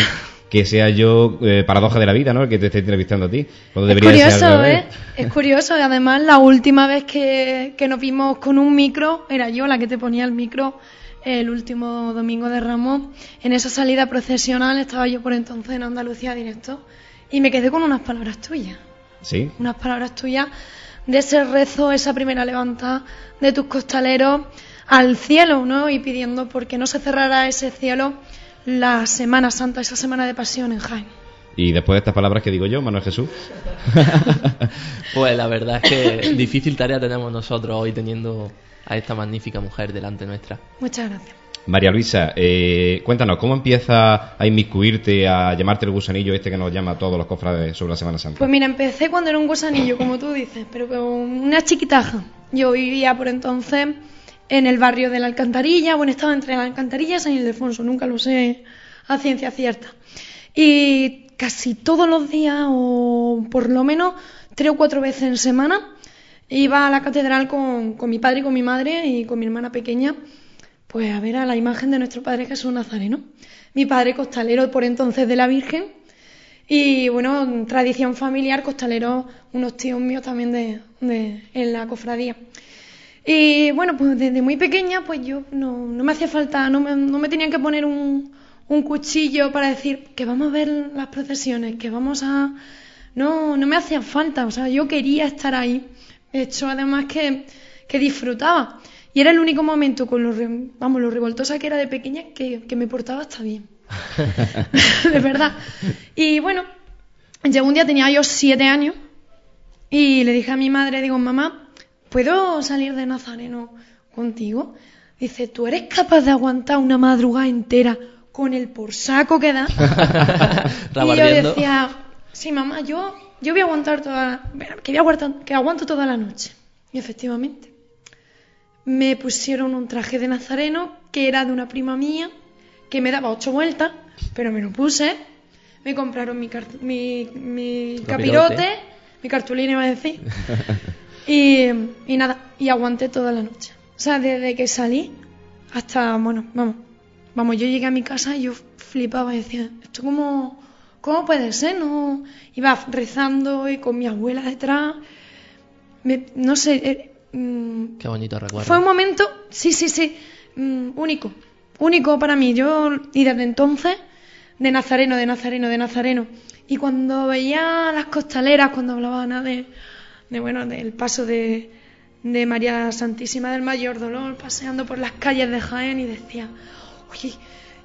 que sea yo, eh, paradoja de la vida, ¿no?, el que te esté entrevistando a ti. Cuando es curioso, ¿eh? Es curioso. Además, la última vez que, que nos vimos con un micro, era yo la que te ponía el micro el último domingo de Ramos. En esa salida procesional estaba yo por entonces en Andalucía directo y me quedé con unas palabras tuyas. ¿Sí? Unas palabras tuyas de ese rezo, esa primera levantada de tus costaleros al cielo, ¿no? Y pidiendo porque no se cerrara ese cielo la Semana Santa, esa semana de pasión en Jaén. Y después de estas palabras que digo yo, Manuel Jesús. Pues la verdad es que difícil tarea tenemos nosotros hoy teniendo a esta magnífica mujer delante nuestra. Muchas gracias. María Luisa, eh, cuéntanos, ¿cómo empiezas a inmiscuirte, a llamarte el gusanillo este que nos llama a todos los cofrades sobre la Semana Santa? Pues mira, empecé cuando era un gusanillo, como tú dices, pero con una chiquitaja. Yo vivía por entonces en el barrio de la Alcantarilla, bueno, estaba entre la Alcantarilla y San Ildefonso, nunca lo sé a ciencia cierta. Y casi todos los días, o por lo menos tres o cuatro veces en semana, iba a la catedral con, con mi padre y con mi madre y con mi hermana pequeña, pues a ver a la imagen de nuestro Padre Jesús Nazareno. Mi padre costalero por entonces de la Virgen y, bueno, tradición familiar, costalero, unos tíos míos también de, de en la cofradía. Y, bueno, pues desde muy pequeña pues yo no, no me hacía falta, no me, no me tenían que poner un, un cuchillo para decir que vamos a ver las procesiones, que vamos a... No, no me hacía falta, o sea, yo quería estar ahí. De hecho, además que, que disfrutaba. Y era el único momento, con lo, re, vamos, lo revoltosa que era de pequeña, que, que me portaba hasta bien. De verdad. Y bueno, llegó un día, tenía yo siete años, y le dije a mi madre, digo, mamá, ¿puedo salir de Nazareno contigo? Dice, ¿tú eres capaz de aguantar una madrugada entera con el porsaco que da? Y yo decía, sí, mamá, yo... Yo voy a aguantar toda, que voy a aguantar, que aguanto toda la noche. Y efectivamente, me pusieron un traje de nazareno que era de una prima mía, que me daba ocho vueltas, pero me lo puse. Me compraron mi, car- mi, mi capirote, mi cartulina iba a decir. Y, y nada, y aguanté toda la noche. O sea, desde que salí hasta, bueno, vamos, vamos, yo llegué a mi casa y yo flipaba y decía, esto como... ¿Cómo puede ser? No, iba rezando y con mi abuela detrás. Me, no sé. Eh, mm, Qué bonito recuerdo. Fue un momento, sí, sí, sí, mm, único. Único para mí. Yo, y desde entonces, de Nazareno, de Nazareno, de Nazareno. Y cuando veía las costaleras, cuando hablaban de, de, bueno, del paso de, de María Santísima del Mayor Dolor, paseando por las calles de Jaén, y decía, oye,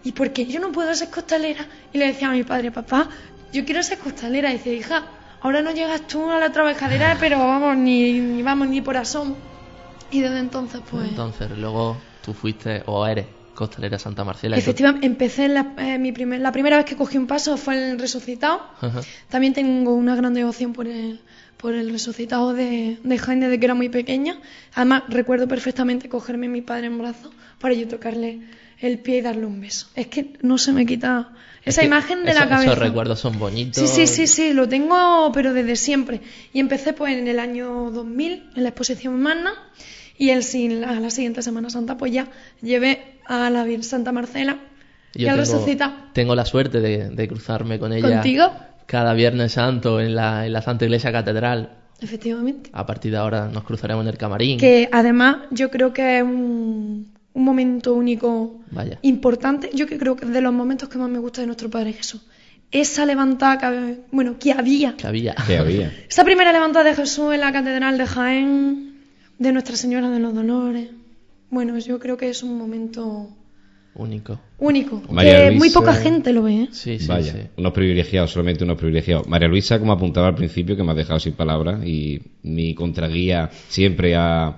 ¿y por qué yo no puedo ser costalera? Y le decía a mi padre, papá, yo quiero ser costalera. Y dice, hija, ahora no llegas tú a la trabajadera, pero vamos, ni, ni vamos ni por asomo. Y desde entonces, pues... Entonces, luego tú fuiste o eres costalera Santa Marcela. Efectivamente, empecé, la, eh, mi primer, la primera vez que cogí un paso fue el Resucitado. Uh-huh. También tengo una gran devoción por el, por el Resucitado de, de Jaén desde que era muy pequeña. Además, recuerdo perfectamente cogerme a mi padre en brazos para yo tocarle el pie y darle un beso. Es que no se me quita esa es imagen de eso, la cabeza. Esos recuerdos son bonitos. Sí, sí, sí, sí, lo tengo, pero desde siempre. Y empecé pues en el año dos mil, en la exposición magna, y el, la, la siguiente Semana Santa pues ya llevé a la Virgen Santa Marcela y al Resucitado. Tengo la suerte de, de cruzarme con ella. ¿Contigo? Cada Viernes Santo en la, en la Santa Iglesia Catedral. Efectivamente. A partir de ahora nos cruzaremos en el camarín. Que además yo creo que es un... un momento único, vaya, importante. Yo que creo que es de los momentos que más me gusta de nuestro Padre Jesús. Esa levantada que, bueno, que había. Que había. Que había. Esa primera levantada de Jesús en la Catedral de Jaén, de Nuestra Señora de los Dolores. Bueno, yo creo que es un momento Único. Único. María Luisa, muy poca gente lo ve, ¿eh? Sí, sí, Vaya, sí. Unos privilegiados, solamente unos privilegiados. María Luisa, como apuntaba al principio, que me ha dejado sin palabras, y mi contraguía siempre a,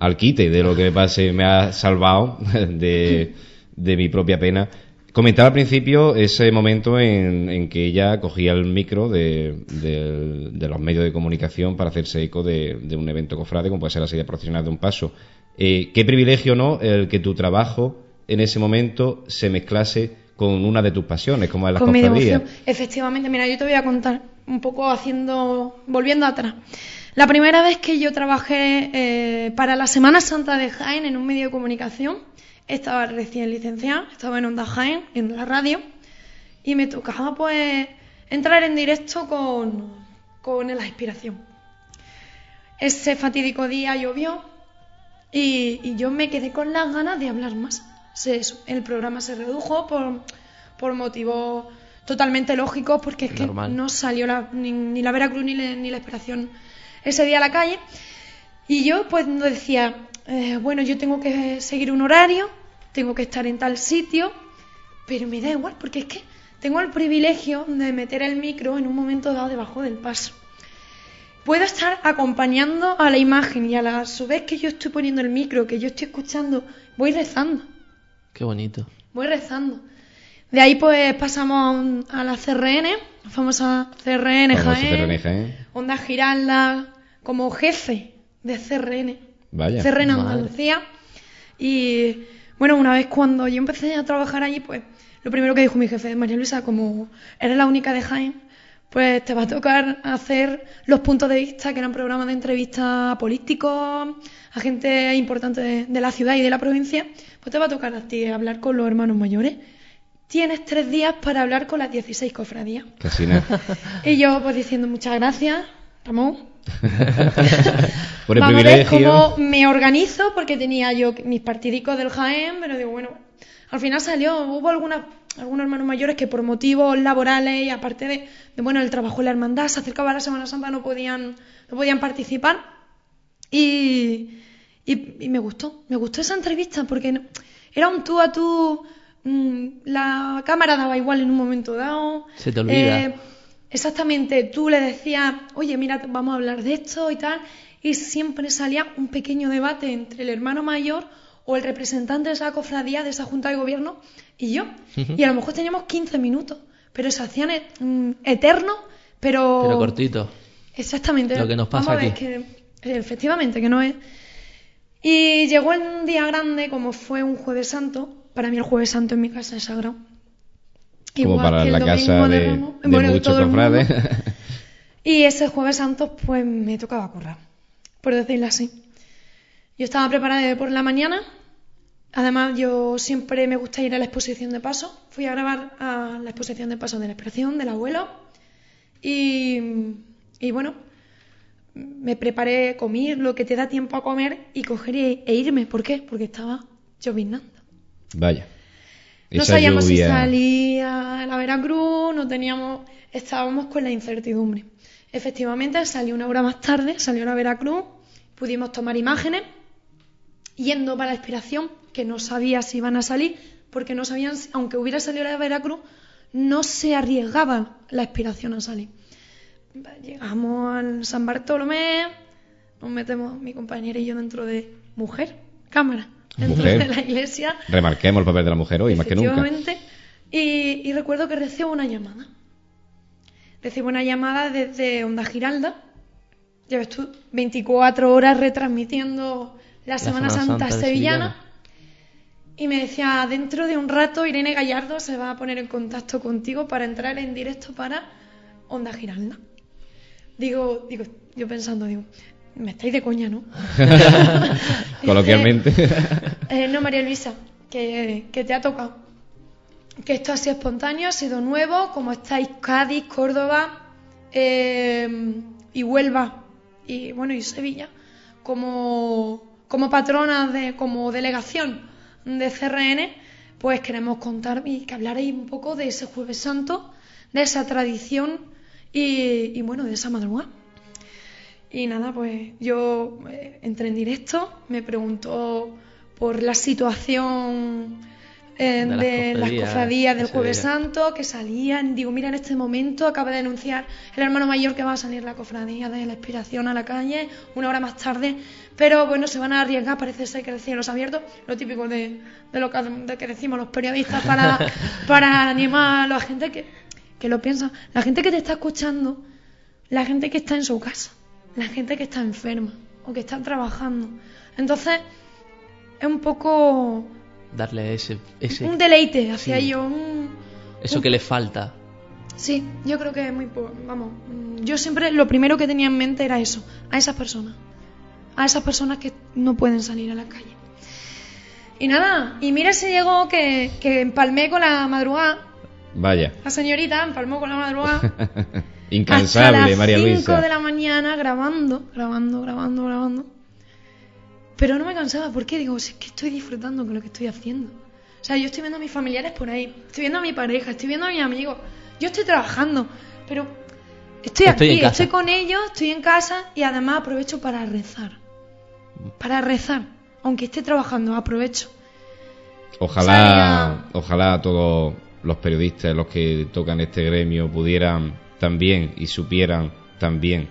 al quite de lo que me pase, me ha salvado de, de mi propia pena. Comentaba al principio ese momento en, en que ella cogía el micro de, de, de los medios de comunicación para hacerse eco de, de un evento cofrade, como puede ser la salida procesional de un paso. Eh, qué privilegio, ¿no?, el que tu trabajo en ese momento se mezclase con una de tus pasiones, como es la cofradía. Con mi devoción, efectivamente. Mira, yo te voy a contar un poco haciendo, volviendo atrás. La primera vez que yo trabajé eh, para la Semana Santa de Jaén en un medio de comunicación, estaba recién licenciada, estaba en Onda Jaén, en la radio, y me tocaba pues entrar en directo con, con la inspiración. Ese fatídico día llovió y, y yo me quedé con las ganas de hablar más. Se, el programa se redujo por, por motivos totalmente lógicos, porque es que normal. No salió la, ni, ni la Veracruz ni, le, ni la Esperación ese día a la calle, y yo pues decía, eh, bueno, yo tengo que seguir un horario, tengo que estar en tal sitio, pero me da igual, porque es que tengo el privilegio de meter el micro en un momento dado debajo del paso, puedo estar acompañando a la imagen, y a la a su vez que yo estoy poniendo el micro, que yo estoy escuchando, voy rezando. Qué bonito. Voy rezando. De ahí pues pasamos a la C R N, la famosa C R N Jaén, C R N, Onda Giralda, como jefe de C R N. Vaya. C R N Andalucía. Y bueno, una vez cuando yo empecé a trabajar allí, pues lo primero que dijo mi jefe, María Luisa, como eres la única de Jaén, pues te va a tocar hacer los puntos de vista, que eran programas de entrevista a políticos, a gente importante de, de la ciudad y de la provincia, pues te va a tocar a ti hablar con los hermanos mayores. Tienes tres días para hablar con las dieciséis cofradías. Casi nada. Y yo pues diciendo muchas gracias, Ramón. Por el Vamos privilegio. A ver cómo me organizo, porque tenía yo mis partidicos del Jaén, pero digo, bueno, al final salió, hubo algunas... algunos hermanos mayores que por motivos laborales y aparte de, de bueno, el trabajo en la hermandad, se acercaba la Semana Santa, no podían no podían participar y, y, y me gustó me gustó esa entrevista, porque no, era un tú a tú, mmm, la cámara daba igual en un momento dado, se te olvida eh, exactamente, tú le decías, oye, mira, vamos a hablar de esto y tal, y siempre salía un pequeño debate entre el hermano mayor o el representante de esa cofradía, de esa junta de gobierno, y yo. Uh-huh. Y a lo mejor teníamos quince minutos, pero se hacían et- eternos, pero... Pero cortito. Exactamente. Lo que nos pasa aquí. Que, efectivamente, que no es... Y llegó el día grande, como fue un Jueves Santo. Para mí el Jueves Santo en mi casa es sagrado. Igual como para que el la casa de, de, Ramos, de bueno, muchos cofrades. Y ese Jueves Santo, pues, me tocaba currar, por decirlo así. Yo estaba preparada por la mañana, además yo siempre me gusta ir a la exposición de paso, fui a grabar a la exposición de paso de la Expresión, del abuelo, y, y bueno, me preparé, comí lo que te da tiempo a comer y coger y, e irme. ¿Por qué? Porque estaba lloviznando. Vaya. Esa no sabíamos lluvia... si salía la Veracruz, no teníamos, estábamos con la incertidumbre. Efectivamente, salió una hora más tarde, salió la Veracruz, pudimos tomar imágenes. Yendo para la Expiración, que no sabía si iban a salir, porque no sabían, aunque hubiera salido la de Veracruz, no se arriesgaba la Expiración a salir. Llegamos al San Bartolomé, nos metemos mi compañera y yo dentro de mujer, cámara, dentro mujer. De la iglesia. Remarquemos el papel de la mujer hoy, más que nunca. Efectivamente, y, y recuerdo que recibo una llamada. Recibo una llamada desde Onda Giralda, ya ves tú, veinticuatro horas retransmitiendo... La Semana, la Semana Santa, Santa sevillana, sevillana, y me decía, dentro de un rato Irene Gallardo se va a poner en contacto contigo para entrar en directo para Onda Giralda. Digo, digo yo pensando, digo, me estáis de coña, ¿no? Coloquialmente. Eh, no, María Luisa, que, que te ha tocado. Que esto ha sido espontáneo, ha sido nuevo, como estáis Cádiz, Córdoba eh, y Huelva, y bueno, y Sevilla, como... como patronas, de, como delegación de C R N, pues queremos contar y que hablaréis un poco de ese Jueves Santo, de esa tradición y, y bueno, de esa madrugada. Y nada, pues yo entré en directo, me preguntó por la situación eh, de, de las cofradías, las cofradías del Jueves día. Santo, que salían. Digo, mira, en este momento acaba de anunciar el hermano mayor que va a salir la cofradía de la Expiración a la calle una hora más tarde, pero bueno, se van a arriesgar, parece ser que el cielo se ha abierto, lo típico de, de lo que, de que decimos los periodistas para, para animar a la gente que, que lo piensa, la gente que te está escuchando, la gente que está en su casa, la gente que está enferma o que está trabajando. Entonces es un poco darle ese, ese... un deleite hacia sí. ellos, un... eso un... que le falta. Sí, yo creo que es muy po... vamos, yo siempre lo primero que tenía en mente era eso, a esas personas, a esas personas que no pueden salir a la calle. Y nada, y mira si llegó que, que empalmé con la madrugada. Vaya. La señorita empalmó con la madrugada. Incansable, hasta las María Luisa. cinco de la mañana grabando, grabando, grabando, grabando. Pero no me cansaba, ¿por qué? Digo, es que estoy disfrutando con lo que estoy haciendo. O sea, yo estoy viendo a mis familiares por ahí, estoy viendo a mi pareja, estoy viendo a mis amigos. Yo estoy trabajando, pero estoy, estoy aquí, estoy con ellos, estoy en casa y además aprovecho para rezar. Para rezar. Aunque esté trabajando, aprovecho. Ojalá, o sea, ojalá todos los periodistas, los que tocan este gremio, pudieran también y supieran también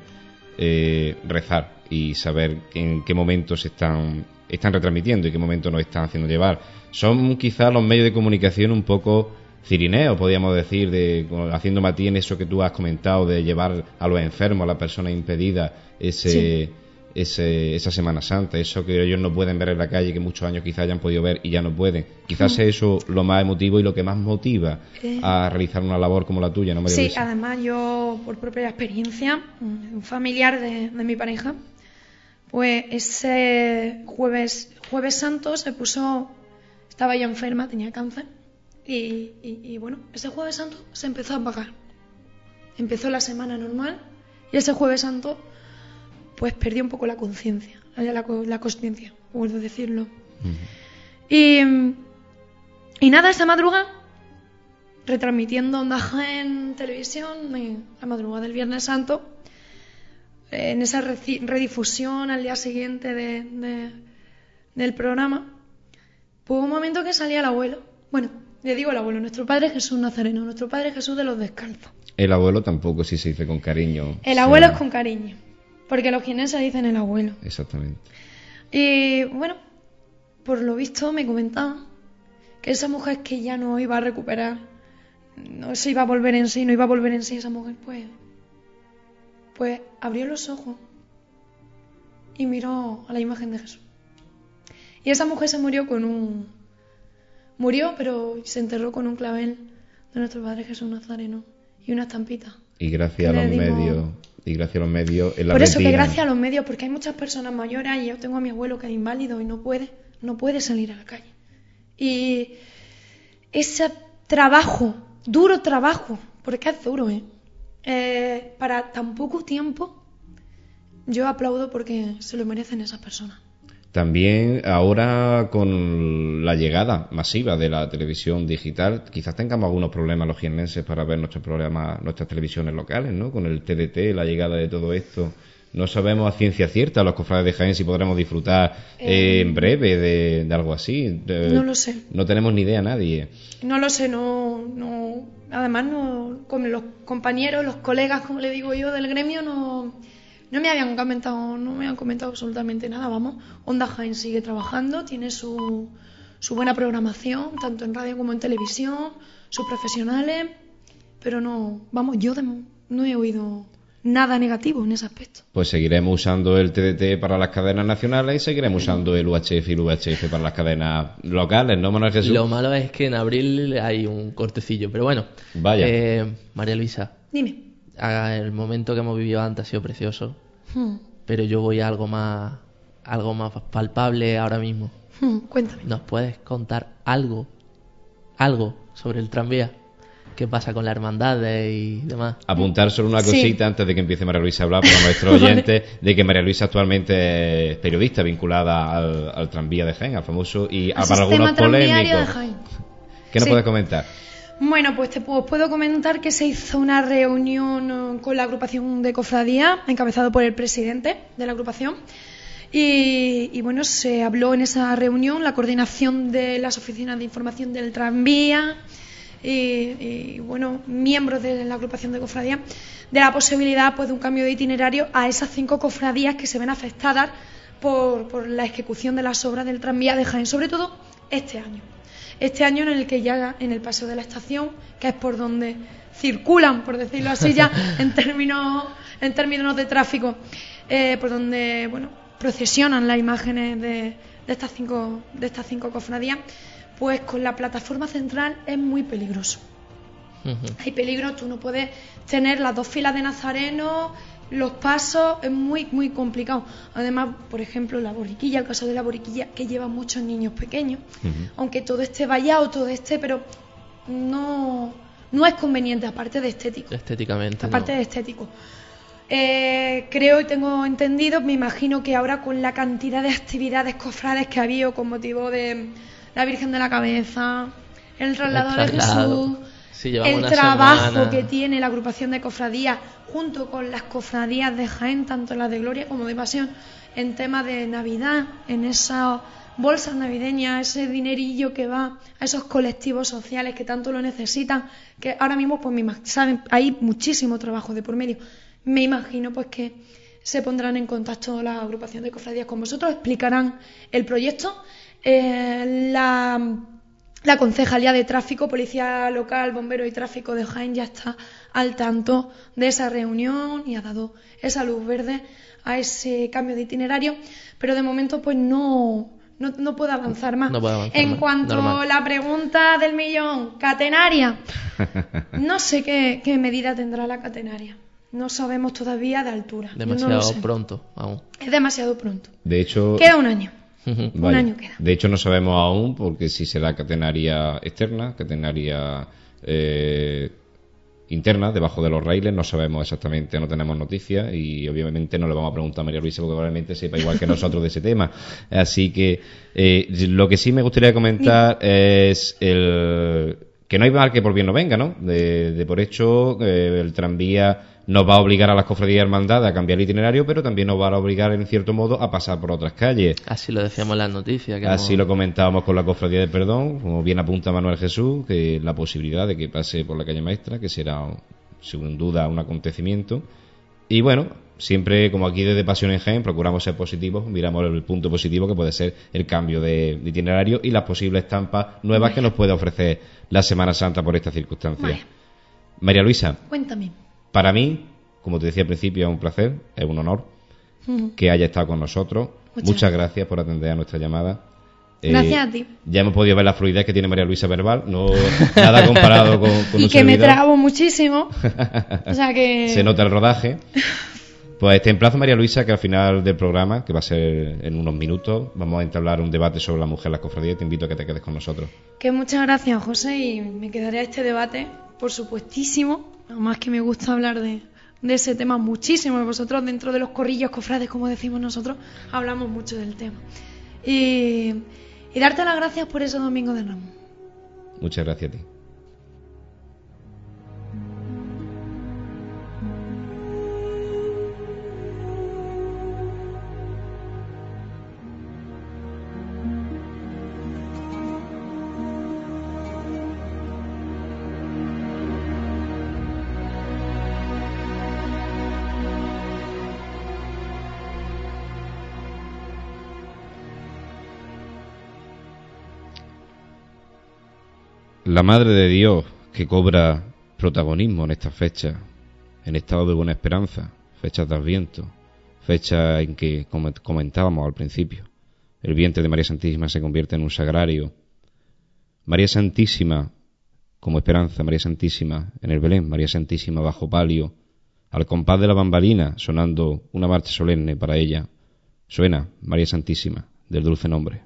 eh, rezar y saber en qué momento se están, están retransmitiendo y qué momento nos están haciendo llevar. Son quizás los medios de comunicación un poco cirineos, podríamos decir, de, haciendo matiz en eso que tú has comentado de llevar a los enfermos, a las personas impedidas, ese, sí. ese, esa Semana Santa, eso que ellos no pueden ver en la calle, que muchos años quizás hayan podido ver y ya no pueden. Quizás uh-huh. es eso lo más emotivo y lo que más motiva eh. a realizar una labor como la tuya, ¿no, María Luisa? Sí, además yo, por propia experiencia, un familiar de, de mi pareja, pues ese jueves jueves santo se puso, estaba ya enferma, tenía cáncer y, y, y bueno, ese jueves santo se empezó a apagar, empezó la semana normal y ese jueves santo pues perdió un poco la conciencia, la, la, la consciencia, puedo decirlo. Uh-huh. y, y nada, esa madrugada retransmitiendo Onda Jaén televisión, la madrugada del Viernes Santo, en esa redifusión al día siguiente de, de, del programa, pues un momento que salía el abuelo. Bueno, le digo el abuelo, nuestro Padre Jesús Nazareno, nuestro Padre Jesús de los Descalzos. El abuelo tampoco, si se dice con cariño. El abuelo sí. es con cariño, porque los jineses dicen el abuelo. Exactamente. Y bueno, por lo visto me comentaban que esa mujer que ya no iba a recuperar, no se iba a volver en sí, no iba a volver en sí esa mujer, pues... pues abrió los ojos y miró a la imagen de Jesús. Y esa mujer se murió con un... murió, pero se enterró con un clavel de nuestro Padre Jesús Nazareno y una estampita. Y gracias a los dimos... medios, y gracias a los medios... En la Por eso retina. Que gracias a los medios, porque hay muchas personas mayores y yo tengo a mi abuelo que es inválido y no puede, no puede salir a la calle. Y ese trabajo, duro trabajo, porque es duro, ¿eh? Eh, para tan poco tiempo, yo aplaudo porque se lo merecen esas personas. También ahora con la llegada masiva de la televisión digital, quizás tengamos algunos problemas los jiennenses para ver nuestros programas, nuestras televisiones locales, ¿no? Con el T D T, la llegada de todo esto, no sabemos a ciencia cierta los cofrades de Jaén si podremos disfrutar eh, eh, en breve de, de algo así. De, no lo sé. No tenemos ni idea nadie. No lo sé, no, no. Además, no, con los compañeros, los colegas, como le digo yo, del gremio, no, no me habían comentado, no me han comentado absolutamente nada. Vamos, Onda Jaén sigue trabajando, tiene su, su buena programación, tanto en radio como en televisión, sus profesionales, pero no, vamos, yo de, no he oído nada negativo en ese aspecto. Pues seguiremos usando el T D T para las cadenas nacionales y seguiremos usando el U H F y el V H F para las cadenas locales, ¿no, Manuel Jesús? Lo malo es que en abril hay un cortecillo, pero bueno. Vaya. Eh, María Luisa. Dime. El momento que hemos vivido antes ha sido precioso, hmm. pero yo voy a algo más, algo más palpable ahora mismo. Hmm, cuéntame. ¿Nos puedes contar algo, algo sobre el tranvía? ¿Qué pasa con la hermandad de y demás? Apuntar solo una cosita sí. antes de que empiece María Luisa a hablar para nuestros oyentes, de que María Luisa actualmente es periodista vinculada al, al tranvía de Jaén, al famoso y al para algunos polémicos. ¿Qué nos sí. puedes comentar? Bueno, pues te puedo, puedo comentar que se hizo una reunión con la agrupación de cofradía, encabezado por el presidente de la agrupación, Y, y bueno, se habló en esa reunión la coordinación de las oficinas de información del tranvía y, y bueno, miembros de la agrupación de cofradías, de la posibilidad pues de un cambio de itinerario a esas cinco cofradías que se ven afectadas por, por la ejecución de las obras del tranvía de Jaén, sobre todo este año. Este año en el que ya en el paseo de la estación, que es por donde circulan, por decirlo así ya, en términos, en términos de tráfico, eh, por donde bueno procesionan las imágenes de, de estas cinco, de estas cinco cofradías, pues con la plataforma central es muy peligroso. Uh-huh. Hay peligro, tú no puedes tener las dos filas de nazarenos, los pasos, es muy, muy complicado. Además, por ejemplo, la borriquilla, el caso de la borriquilla, que lleva muchos niños pequeños. Uh-huh. Aunque todo esté vallado, todo esté, pero no, no es conveniente, aparte de estético. Estéticamente. Aparte no. de estético. Eh, creo y tengo entendido, me imagino que ahora con la cantidad de actividades cofrades que ha habido con motivo de la Virgen de la Cabeza, el traslado, el traslado. de Jesús... Sí, el trabajo semana. que tiene la agrupación de cofradías junto con las cofradías de Jaén, tanto las de Gloria como de Pasión, en tema de Navidad, en esas bolsas navideñas, ese dinerillo que va a esos colectivos sociales que tanto lo necesitan, que ahora mismo pues saben, hay muchísimo trabajo de por medio. Me imagino pues que se pondrán en contacto la agrupación de cofradías con vosotros, explicarán el proyecto, eh, la... La Concejalía de Tráfico, Policía Local, Bomberos y Tráfico de Jaén ya está al tanto de esa reunión y ha dado esa luz verde a ese cambio de itinerario, pero de momento pues no, no, no puedo avanzar más. No puedo avanzar en más. cuanto Normal. a la pregunta del millón, catenaria, no sé qué, qué medida tendrá la catenaria. No sabemos todavía de altura. Demasiado no lo sé. pronto aún. Es demasiado pronto. De hecho... Queda un año. Vale. Un año queda. De hecho no sabemos aún porque si será catenaria externa, catenaria eh, interna, debajo de los raíles, no sabemos exactamente, no tenemos noticias y obviamente no le vamos a preguntar a María Luisa porque probablemente sepa igual que nosotros de ese tema. Así que eh, lo que sí me gustaría comentar es el que no hay mal que por bien no venga, ¿no? De, de por hecho eh, el tranvía nos va a obligar a las cofradías y hermandades a cambiar el itinerario, pero también nos va a obligar, en cierto modo, a pasar por otras calles. Así lo decíamos en las noticias. Que Así hemos... lo comentábamos con la cofradía del Perdón, como bien apunta Manuel Jesús, que la posibilidad de que pase por la calle Maestra, que será, sin duda, un acontecimiento. Y bueno, siempre, como aquí desde Pasión en Jaén, procuramos ser positivos, miramos el punto positivo que puede ser el cambio de, de itinerario y las posibles estampas nuevas Vaya. que nos puede ofrecer la Semana Santa por estas circunstancias. Vaya. María Luisa. Cuéntame. Para mí, como te decía al principio, es un placer, es un honor uh-huh. que haya estado con nosotros. Muchas, Muchas gracias por atender a nuestra llamada. Gracias eh, a ti. Ya hemos podido ver la fluidez que tiene María Luisa verbal, no nada comparado con, con Y que servidor. me trabo muchísimo. O sea que... Se nota el rodaje. Pues te emplazo, María Luisa, que al final del programa, que va a ser en unos minutos, vamos a entablar un debate sobre la mujer en las cofradías. Te invito a que te quedes con nosotros. Que muchas gracias, José, y me quedaré a este debate, por supuestísimo. Además que me gusta hablar de, de ese tema muchísimo. Vosotros dentro de los corrillos cofrades, como decimos nosotros, hablamos mucho del tema. Y, y darte las gracias por ese Domingo de Ramos. Muchas gracias a ti. La Madre de Dios, que cobra protagonismo en estas fechas, en estado de buena esperanza, fechas de Adviento, fecha en que comentábamos al principio, el vientre de María Santísima se convierte en un sagrario. María Santísima como esperanza, María Santísima en el Belén, María Santísima bajo palio, al compás de la bambalina sonando una marcha solemne para ella, suena María Santísima del dulce nombre.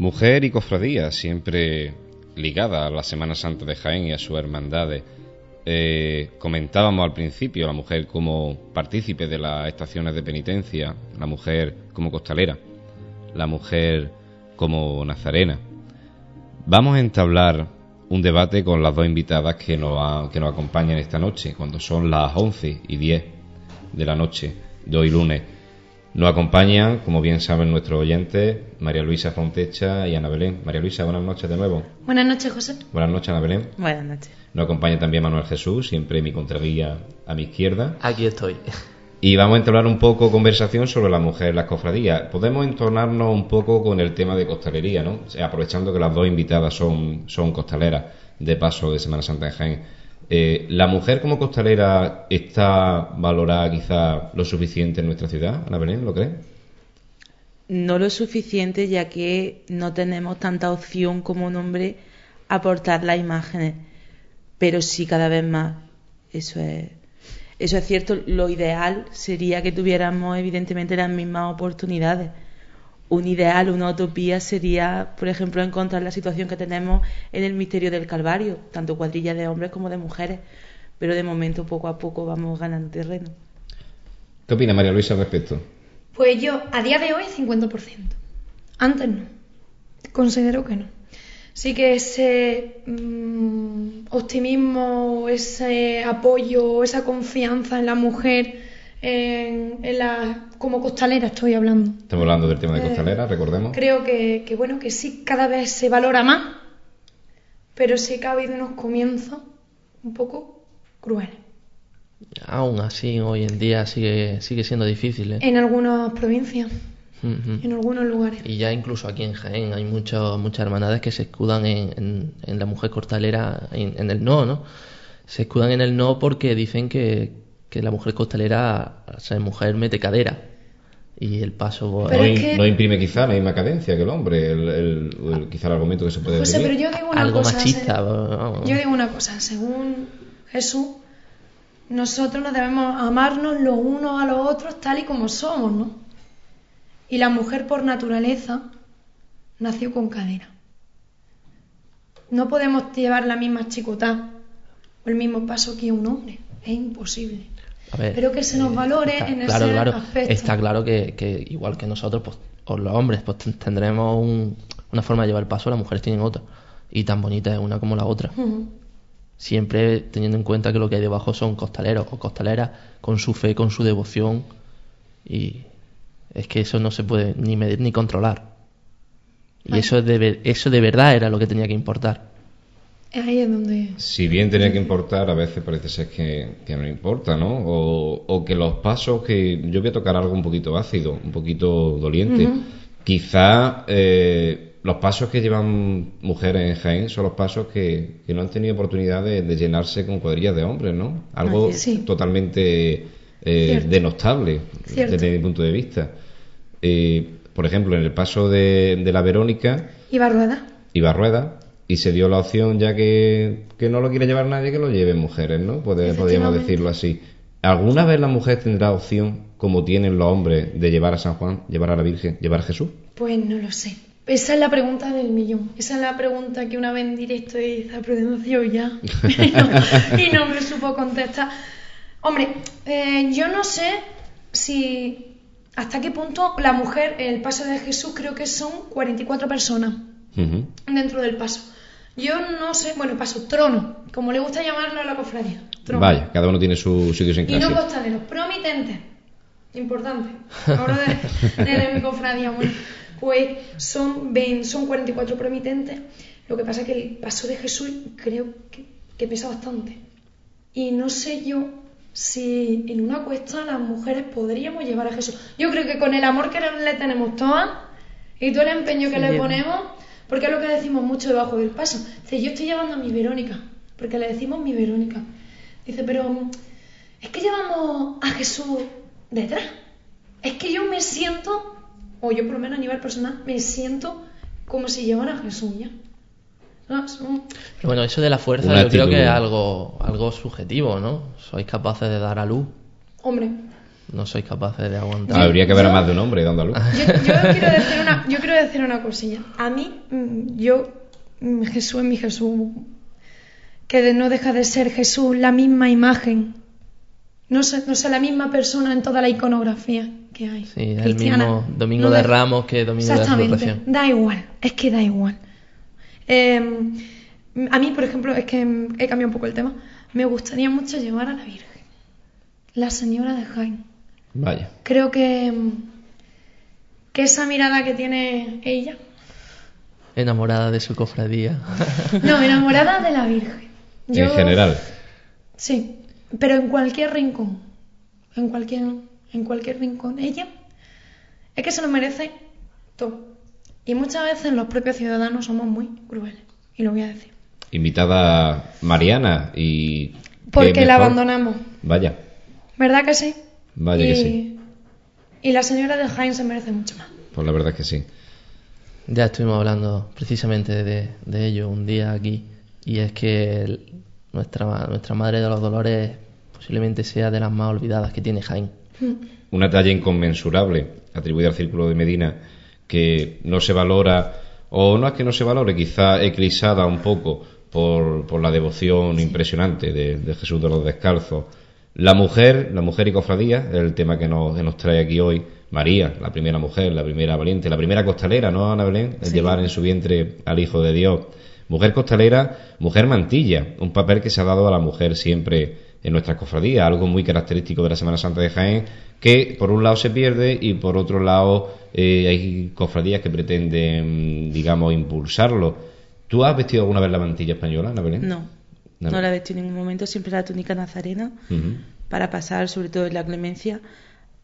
Mujer y cofradía, siempre ligada a la Semana Santa de Jaén y a sus hermandades. Eh, comentábamos al principio la mujer como partícipe de las estaciones de penitencia, la mujer como costalera, la mujer como nazarena. Vamos a entablar un debate con las dos invitadas que nos, ha, que nos acompañan esta noche, cuando son las once y diez de la noche de hoy lunes. Nos acompañan, como bien saben nuestros oyentes, María Luisa Fontecha y Ana Belén. María Luisa, buenas noches de nuevo. Buenas noches, José. Buenas noches, Ana Belén. Buenas noches. Nos acompaña también Manuel Jesús, siempre mi contraguía a mi izquierda. Aquí estoy. Y vamos a entablar un poco conversación sobre la mujer en las cofradías. Podemos entornarnos un poco con el tema de costalería, ¿no? Aprovechando que las dos invitadas son, son costaleras de paso de Semana Santa de Jaén. Eh, ¿La mujer como costalera está valorada quizá lo suficiente en nuestra ciudad, Ana Belén, lo crees? No lo suficiente, ya que no tenemos tanta opción como un hombre a portar las imágenes, pero sí cada vez más. Eso es, eso es cierto. Lo ideal sería que tuviéramos evidentemente las mismas oportunidades. Un ideal, una utopía sería, por ejemplo, encontrar la situación que tenemos en el misterio del Calvario, tanto cuadrillas de hombres como de mujeres, pero de momento poco a poco vamos ganando terreno. ¿Qué opina María Luisa al respecto? Pues yo, a día de hoy, cincuenta por ciento. Antes no. Considero que no. Sí que ese mmm, optimismo, ese apoyo, esa confianza en la mujer... En, en la, como costalera estoy hablando. Estamos hablando del tema de costalera, eh, recordemos. Creo que, que bueno, que sí, cada vez se valora más, pero sí que ha habido unos comienzos un poco crueles. Aún así, hoy en día sigue, sigue siendo difícil, ¿eh? En algunas provincias, uh-huh. En algunos lugares. Y ya incluso aquí en Jaén hay mucho, muchas hermandades que se escudan en, en, en la mujer costalera, en, en el no, ¿no? Se escudan en el no porque dicen que que la mujer costalera, o sea, mujer mete cadera y el paso no, es que... no imprime quizá la misma cadencia que el hombre, el, el, el, quizá el argumento que se puede José, pero yo digo una algo cosa, machista se... no. Yo digo una cosa, según Jesús nosotros nos debemos amarnos los unos a los otros tal y como somos, ¿no? Y la mujer por naturaleza nació con cadera, no podemos llevar la misma chicotada o el mismo paso que un hombre, es imposible. A ver, pero que se nos valore está, en claro, ese claro, aspecto. Está claro que, que igual que nosotros, pues, o los hombres, pues tendremos un, una forma de llevar el paso, las mujeres tienen otra. Y tan bonita es una como la otra. Uh-huh. Siempre teniendo en cuenta que lo que hay debajo son costaleros o costaleras con su fe, con su devoción. Y es que eso no se puede ni medir ni controlar. Y Ay. eso de, eso de verdad era lo que tenía que importar. Ahí es donde... Si bien tenía que importar, a veces parece ser que, que no importa, ¿no? O, o que los pasos que... Yo voy a tocar algo un poquito ácido, un poquito doliente. Uh-huh. Quizá eh, los pasos que llevan mujeres en Jaén son los pasos que, que no han tenido oportunidad de, de llenarse con cuadrillas de hombres, ¿no? Algo sí. totalmente eh, denostable Cierto. desde mi punto de vista. Eh, por ejemplo, en el paso de, de la Verónica... Iba Rueda. Iba Rueda. Y se dio la opción, ya que, que no lo quiere llevar nadie, que lo lleven mujeres, ¿no? Podríamos decirlo así. ¿Alguna vez la mujer tendrá opción, como tienen los hombres, de llevar a San Juan, llevar a la Virgen, llevar a Jesús? Pues no lo sé. Esa es la pregunta del millón. Esa es la pregunta que una vez en directo hice a Prudencio ya. Y no me supo contestar. Hombre, eh, yo no sé si hasta qué punto la mujer, el paso de Jesús, creo que son cuarenta y cuatro personas uh-huh. dentro del paso. Yo no sé, bueno, paso trono, como le gusta llamarlo a la cofradía. Trono. Vaya, cada uno tiene su sitio sin clase. Y no costaleros, promitentes, importante. Ahora de, de, de mi cofradía, bueno, pues son, veinte, son cuarenta y cuatro promitentes. Lo que pasa es que el paso de Jesús creo que, que pesa bastante. Y no sé yo si en una cuesta las mujeres podríamos llevar a Jesús. Yo creo que con el amor que le tenemos todas y todo el empeño que sí, le ponemos... Porque es lo que decimos mucho debajo del paso. Dice, yo estoy llevando a mi Verónica, porque le decimos mi Verónica. Dice, pero es que llevamos a Jesús detrás. Es que yo me siento, o yo por lo menos a nivel personal, me siento como si llevara a Jesús ya. No, son... Pero bueno, eso de la fuerza Una yo actitud. creo que es algo, algo subjetivo, ¿no? Sois capaces de dar a luz. Hombre. no sois capaces de aguantar. Yo, Habría que ver a más de un hombre dando a luz. Yo, yo, quiero decir una, yo quiero decir una cosilla. A mí, yo, Jesús es mi Jesús, que no deja de ser Jesús, la misma imagen. No sé, no sé, la misma persona en toda la iconografía que hay. Sí, es el mismo Domingo no de Ramos que Domingo de la Resurrección. Da igual, es que da igual. Eh, a mí, por ejemplo, es que he cambiado un poco el tema. Me gustaría mucho llevar a la Virgen, la Señora de Jaén. Vaya. Creo que, que esa mirada que tiene ella. Enamorada de su cofradía. No, enamorada de la Virgen. Yo, en general. Sí. Pero en cualquier rincón, en cualquier, en cualquier rincón, ella es que se lo merece todo. Y muchas veces los propios ciudadanos somos muy crueles, y lo voy a decir. Invitada Mariana y... Porque la abandonamos. Vaya. ¿Verdad que sí? Vaya y, que sí. Y la señora de Jaén se merece mucho más. Pues la verdad es que sí. Ya estuvimos hablando precisamente de, de ello un día aquí, y es que... El, Nuestra, nuestra Madre de los Dolores posiblemente sea de las más olvidadas que tiene Jaén. Una talla inconmensurable atribuida al Círculo de Medina, que no se valora, o no es que no se valore, quizá eclipsada un poco por, por la devoción sí. impresionante de, de Jesús de los Descalzos. La mujer, la mujer y cofradía, el tema que nos, que nos trae aquí hoy. María, la primera mujer, la primera valiente, la primera costalera, ¿no, Ana Belén? El sí. llevar en su vientre al Hijo de Dios. Mujer costalera, mujer mantilla, un papel que se ha dado a la mujer siempre en nuestras cofradías, algo muy característico de la Semana Santa de Jaén, que por un lado se pierde y por otro lado eh, hay cofradías que pretenden, digamos, impulsarlo. ¿Tú has vestido alguna vez la mantilla española, Ana Belén? No, no, no la he vestido en ningún momento, siempre la túnica nazarena, uh-huh. para pasar, sobre todo en la Clemencia,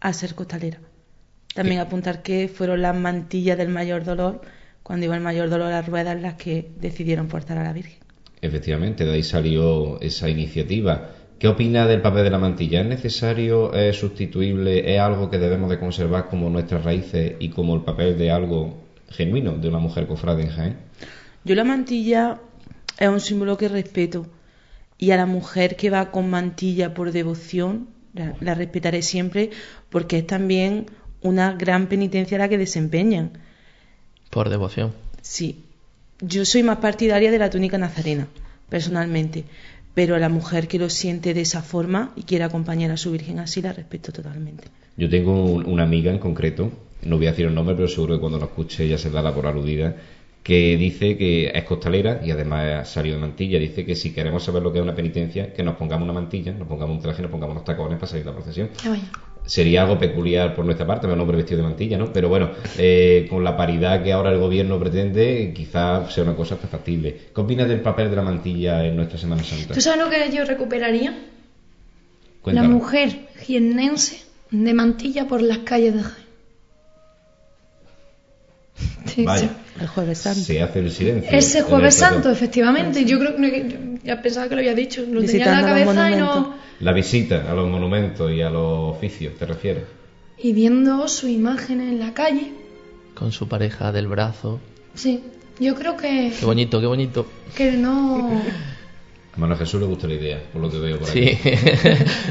a ser costalera. También ¿Qué? apuntar que fueron las mantillas del Mayor Dolor, cuando iba el Mayor Dolor a las ruedas, las que decidieron portar a la Virgen. Efectivamente, de ahí salió esa iniciativa. ¿Qué opina del papel de la mantilla? ¿Es necesario, es sustituible, es algo que debemos de conservar como nuestras raíces y como el papel de algo genuino de una mujer cofrade en Jaén? Yo la mantilla es un símbolo que respeto, y a la mujer que va con mantilla por devoción la, la respetaré siempre, porque es también una gran penitencia la que desempeñan. Por devoción. Sí. Yo soy más partidaria de la túnica nazarena, personalmente. Pero a la mujer que lo siente de esa forma y quiere acompañar a su Virgen así, la respeto totalmente. Yo tengo un, una amiga en concreto, no voy a decir el nombre, pero seguro que cuando lo escuche ella se dará por aludida, que dice que es costalera y además salió de mantilla. Dice que si queremos saber lo que es una penitencia, que nos pongamos una mantilla, nos pongamos un traje, nos pongamos unos tacones para salir de la procesión. Sería algo peculiar por nuestra parte, un hombre vestido de mantilla, ¿no? Pero bueno, eh, con la paridad que ahora el gobierno pretende, quizás sea una cosa hasta factible. ¿Qué opinas del papel de la mantilla en nuestra Semana Santa? ¿Tú sabes lo que yo recuperaría? Cuéntame. La mujer jiennense de mantilla por las calles de Jaén. Sí, Vaya. Sí. El Jueves Santo. Se hace el silencio. Ese Jueves Santo, efectivamente. Yo creo que ya pensaba que lo había dicho, lo Visitando tenía en la cabeza y no. La visita a los monumentos y a los oficios, ¿te refieres? Y viendo su imagen en la calle. Con su pareja del brazo. Sí, yo creo que. Qué bonito, qué bonito. Que no. A Manuel Jesús le gusta la idea, por lo que veo por aquí. Sí,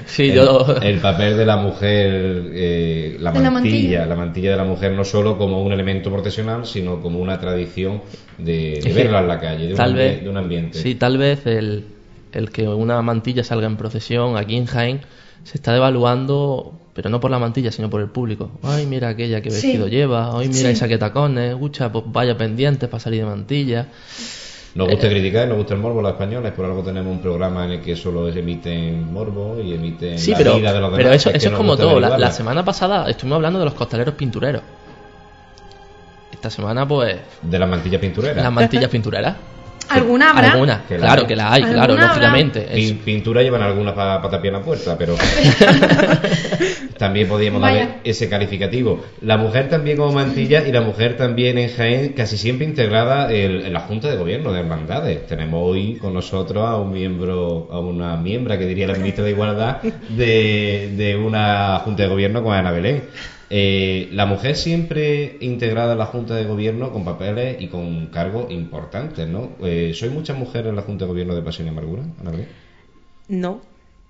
sí, el, yo... el papel de la mujer, eh, la, mantilla, la mantilla, la mantilla de la mujer, no solo como un elemento procesional, sino como una tradición de, de verla en la calle, de, tal un, vez, de un ambiente. Sí, tal vez el, el que una mantilla salga en procesión aquí en Jaén se está devaluando, pero no por la mantilla, sino por el público. Ay, mira aquella que vestido sí. lleva, ay, mira sí. esa que tacones, ucha, pues vaya pendientes para salir de mantilla... Nos gusta criticar, nos gusta el morbo a los españoles, por algo tenemos un programa en el que solo emiten morbo y emiten sí, la pero, vida de los demás. Pero eso es, eso es como todo. La, la semana pasada estuvimos hablando de los costaleros pintureros. Esta semana, pues... De las mantillas pintureras. Las mantillas pintureras. ¿Alguna habrá? Alguna, que claro hay. que la hay, claro, lógicamente. Pin, pintura llevan algunas para pa tapiar la puerta, pero también podíamos dar ese calificativo. La mujer también como mantilla y la mujer también en Jaén, casi siempre integrada en, en la Junta de Gobierno de Hermandades. Tenemos hoy con nosotros a un miembro, a una miembra que diría la ministra de Igualdad de, de una Junta de Gobierno como Ana Belén. Eh, la mujer siempre integrada en la Junta de Gobierno con papeles y con cargos importantes, ¿no? Eh, ¿Soy muchas mujeres en la Junta de Gobierno de Pasión y Amargura, Ana Belén? No,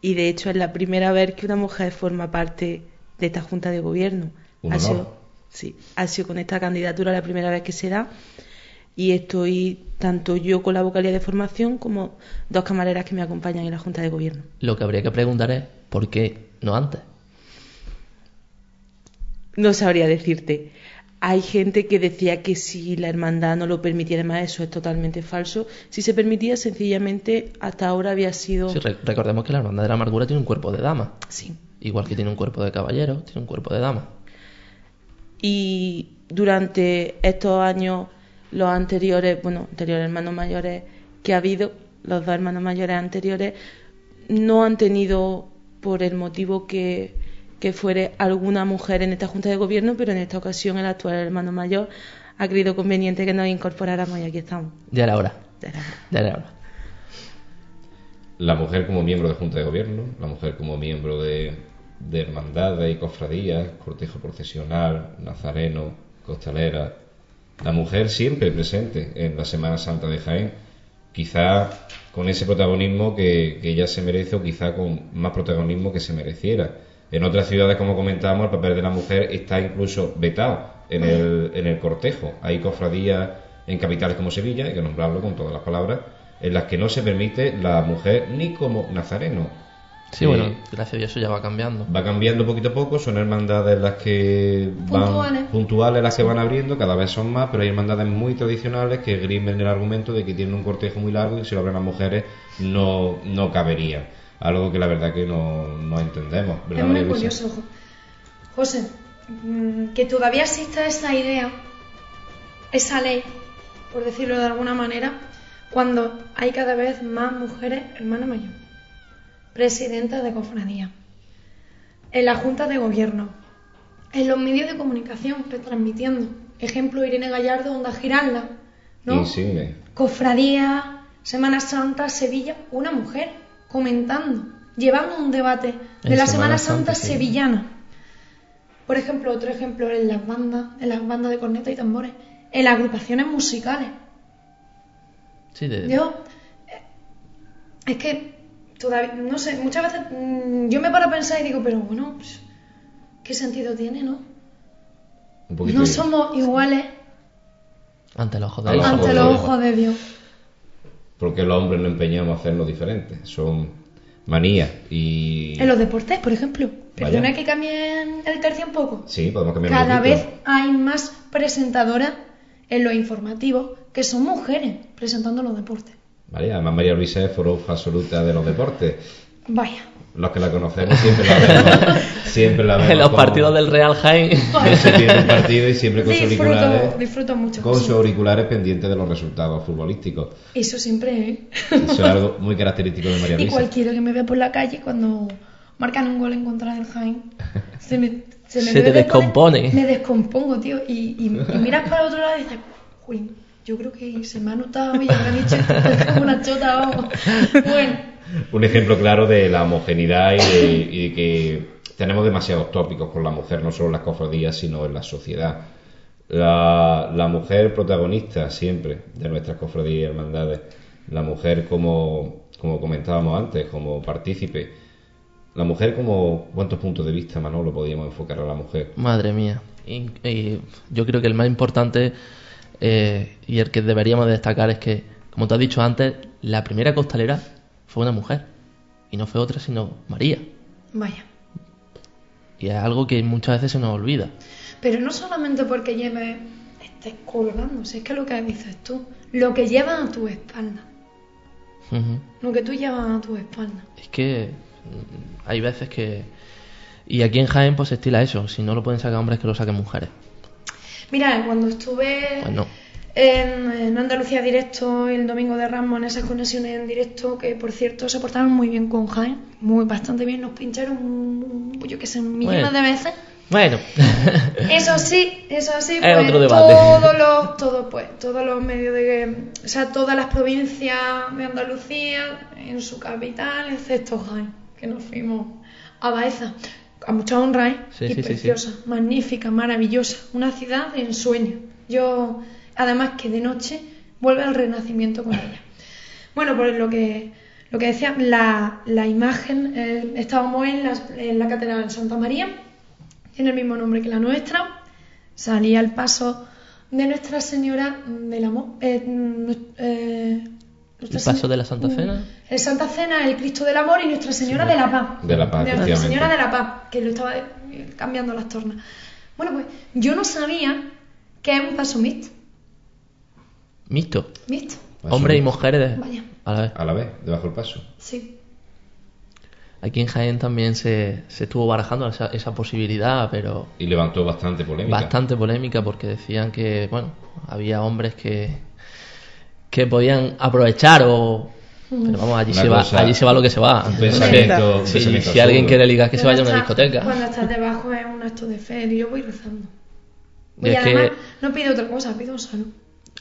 y de hecho es la primera vez que una mujer forma parte de esta Junta de Gobierno. Un honor. Ha sido, sí, ha sido con esta candidatura la primera vez que se da, y estoy tanto yo con la vocalía de formación como dos camareras que me acompañan en la Junta de Gobierno. Lo que habría que preguntar es, ¿por qué no antes? No sabría decirte. Hay gente que decía que si la hermandad no lo permitía, además eso es totalmente falso. Si se permitía, sencillamente hasta ahora había sido... Sí, re- recordemos que la hermandad de la amargura tiene un cuerpo de dama. Sí. Igual que tiene un cuerpo de caballero, tiene un cuerpo de dama. Y durante estos años, los anteriores, bueno, anteriores hermanos mayores que ha habido, los dos hermanos mayores anteriores, no han tenido, por el motivo que... que fuere alguna mujer en esta Junta de Gobierno, pero en esta ocasión el actual hermano mayor ha creído conveniente que nos incorporáramos y aquí estamos. Ya era hora. Ya era hora. Ya era hora. La mujer como miembro de Junta de Gobierno, la mujer como miembro de, de hermandades y cofradías, cortejo procesional, nazareno, costalera, la mujer siempre presente en la Semana Santa de Jaén, quizá con ese protagonismo que, que ella se merece, o quizá con más protagonismo que se mereciera. En otras ciudades, como comentábamos, el papel de la mujer está incluso vetado en el, en el cortejo. Hay cofradías en capitales como Sevilla, hay que nombrarlo con todas las palabras, en las que no se permite la mujer ni como nazareno. Sí, eh, bueno, gracias a eso ya va cambiando. Va cambiando poquito a poco, son hermandades las que van... Puntuales. Puntuales las que van abriendo, cada vez son más, pero hay hermandades muy tradicionales que grimen el argumento de que tienen un cortejo muy largo y que si lo abren las mujeres no, no cabería. Algo que la verdad que no, no entendemos. Es muy curioso, José, que todavía exista esa idea, esa ley, por decirlo de alguna manera, cuando hay cada vez más mujeres, hermana mayor, presidentas de cofradía, en la Junta de Gobierno, en los medios de comunicación, retransmitiendo. Ejemplo, Irene Gallardo, Onda Giralda, ¿no? Insigne. Cofradía, Semana Santa, Sevilla, una mujer comentando, llevando un debate de en la Semana, Semana Santa, Santa sevillana. Por ejemplo, otro ejemplo en las bandas, en las bandas de cornetas y tambores, en las agrupaciones musicales. Sí, de... Yo, es que todavía, no sé, muchas veces yo me paro a pensar y digo, pero bueno, pues, ¿qué sentido tiene, no? Un poquito no somos bien. Iguales ante los ojos de Dios. Ante los ojos de Dios. Porque los hombres no empeñamos a hacernos diferentes, son manías. Y en los deportes, por ejemplo, perdona que cambien el tercio un poco. Sí, podemos cambiar un poco. Cada vez hay más presentadoras en los informativos que son mujeres presentando los deportes. Vale, además María Luisa es forofa absoluta de los deportes. Vaya. Los que la conocemos siempre la vemos, siempre la vemos en los partidos del Real Jaén. Se pierde un partido y siempre con disfruto, sus auriculares, disfruto mucho con sus auriculares pendientes de los resultados futbolísticos. Eso siempre, ¿eh? Eso es algo muy característico de María Luisa. Y cualquiera que me vea por la calle cuando marcan un gol en contra del Jaén, se me se, me se te descompone. Me descompongo, tío, y, y, y miras para el otro lado y dices, "Jolín, yo creo que se me ha notado y habrán hecho como una chota, vamos." Bueno, un ejemplo claro de la homogeneidad y de, y de que tenemos demasiados tópicos con la mujer, no solo en las cofradías, sino en la sociedad. La, la mujer protagonista siempre de nuestras cofradías y hermandades, la mujer como, como comentábamos antes, como partícipe, la mujer como... ¿Cuántos puntos de vista, Manolo, podríamos enfocar a la mujer? Madre mía, y, y yo creo que el más importante eh, y el que deberíamos destacar es que, como te has dicho antes, la primera costalera fue una mujer, y no fue otra sino María. Vaya. Y es algo que muchas veces se nos olvida. Pero no solamente porque lleves, estés colgando, si es que lo que dices tú, lo que llevas a tu espalda. Uh-huh. Lo que tú llevas a tu espalda. Es que hay veces que... Y aquí en Jaén pues se estila eso, si no lo pueden sacar hombres, que lo saquen mujeres. Mira, cuando estuve... Pues no. En, en Andalucía directo, el domingo de Ramos, en esas conexiones en directo, que por cierto se portaron muy bien con Jaén, muy bastante bien, nos pincharon, yo que sé, millones bueno. de veces. Bueno. Eso sí, eso sí, pues, otro debate. Todos los, todos, pues, todos los medios de, o sea, todas las provincias de Andalucía, en su capital, excepto Jaén, que nos fuimos a Baeza, a mucha honra, ¿eh? Sí, y sí, preciosa, sí, sí. Magnífica, maravillosa, una ciudad de ensueño. Yo Además que de noche vuelve al renacimiento con ella. Bueno, pues lo que, lo que decía, la, la imagen, eh, estábamos en la, en la catedral de Santa María, tiene el mismo nombre que la nuestra. Salía el paso de Nuestra Señora del Amor. Eh, eh, ¿El paso Señora? de la Santa Cena? El Santa Cena, el Cristo del Amor y Nuestra Señora sí, de la Paz. De la Paz, de Nuestra Señora de la Paz, que lo estaba cambiando las tornas. Bueno, pues yo no sabía que es un paso mixto. ¿Mixto? Mixto. Hombres y mujeres de... a la vez. A la vez, debajo del paso. Sí. Aquí en Jaén también se, se estuvo barajando esa, esa posibilidad, pero... Y levantó bastante polémica. Bastante polémica porque decían que, bueno, había hombres que, que podían aprovechar o... Pero vamos, allí se, va, allí se va lo que se va. Pensamiento, que, si, si alguien quiere ligar, que pero se vaya está, a una discoteca. Cuando estás debajo es un acto de fe y yo voy rezando. Y, y, y además que... no pido otra cosa, pido un salud.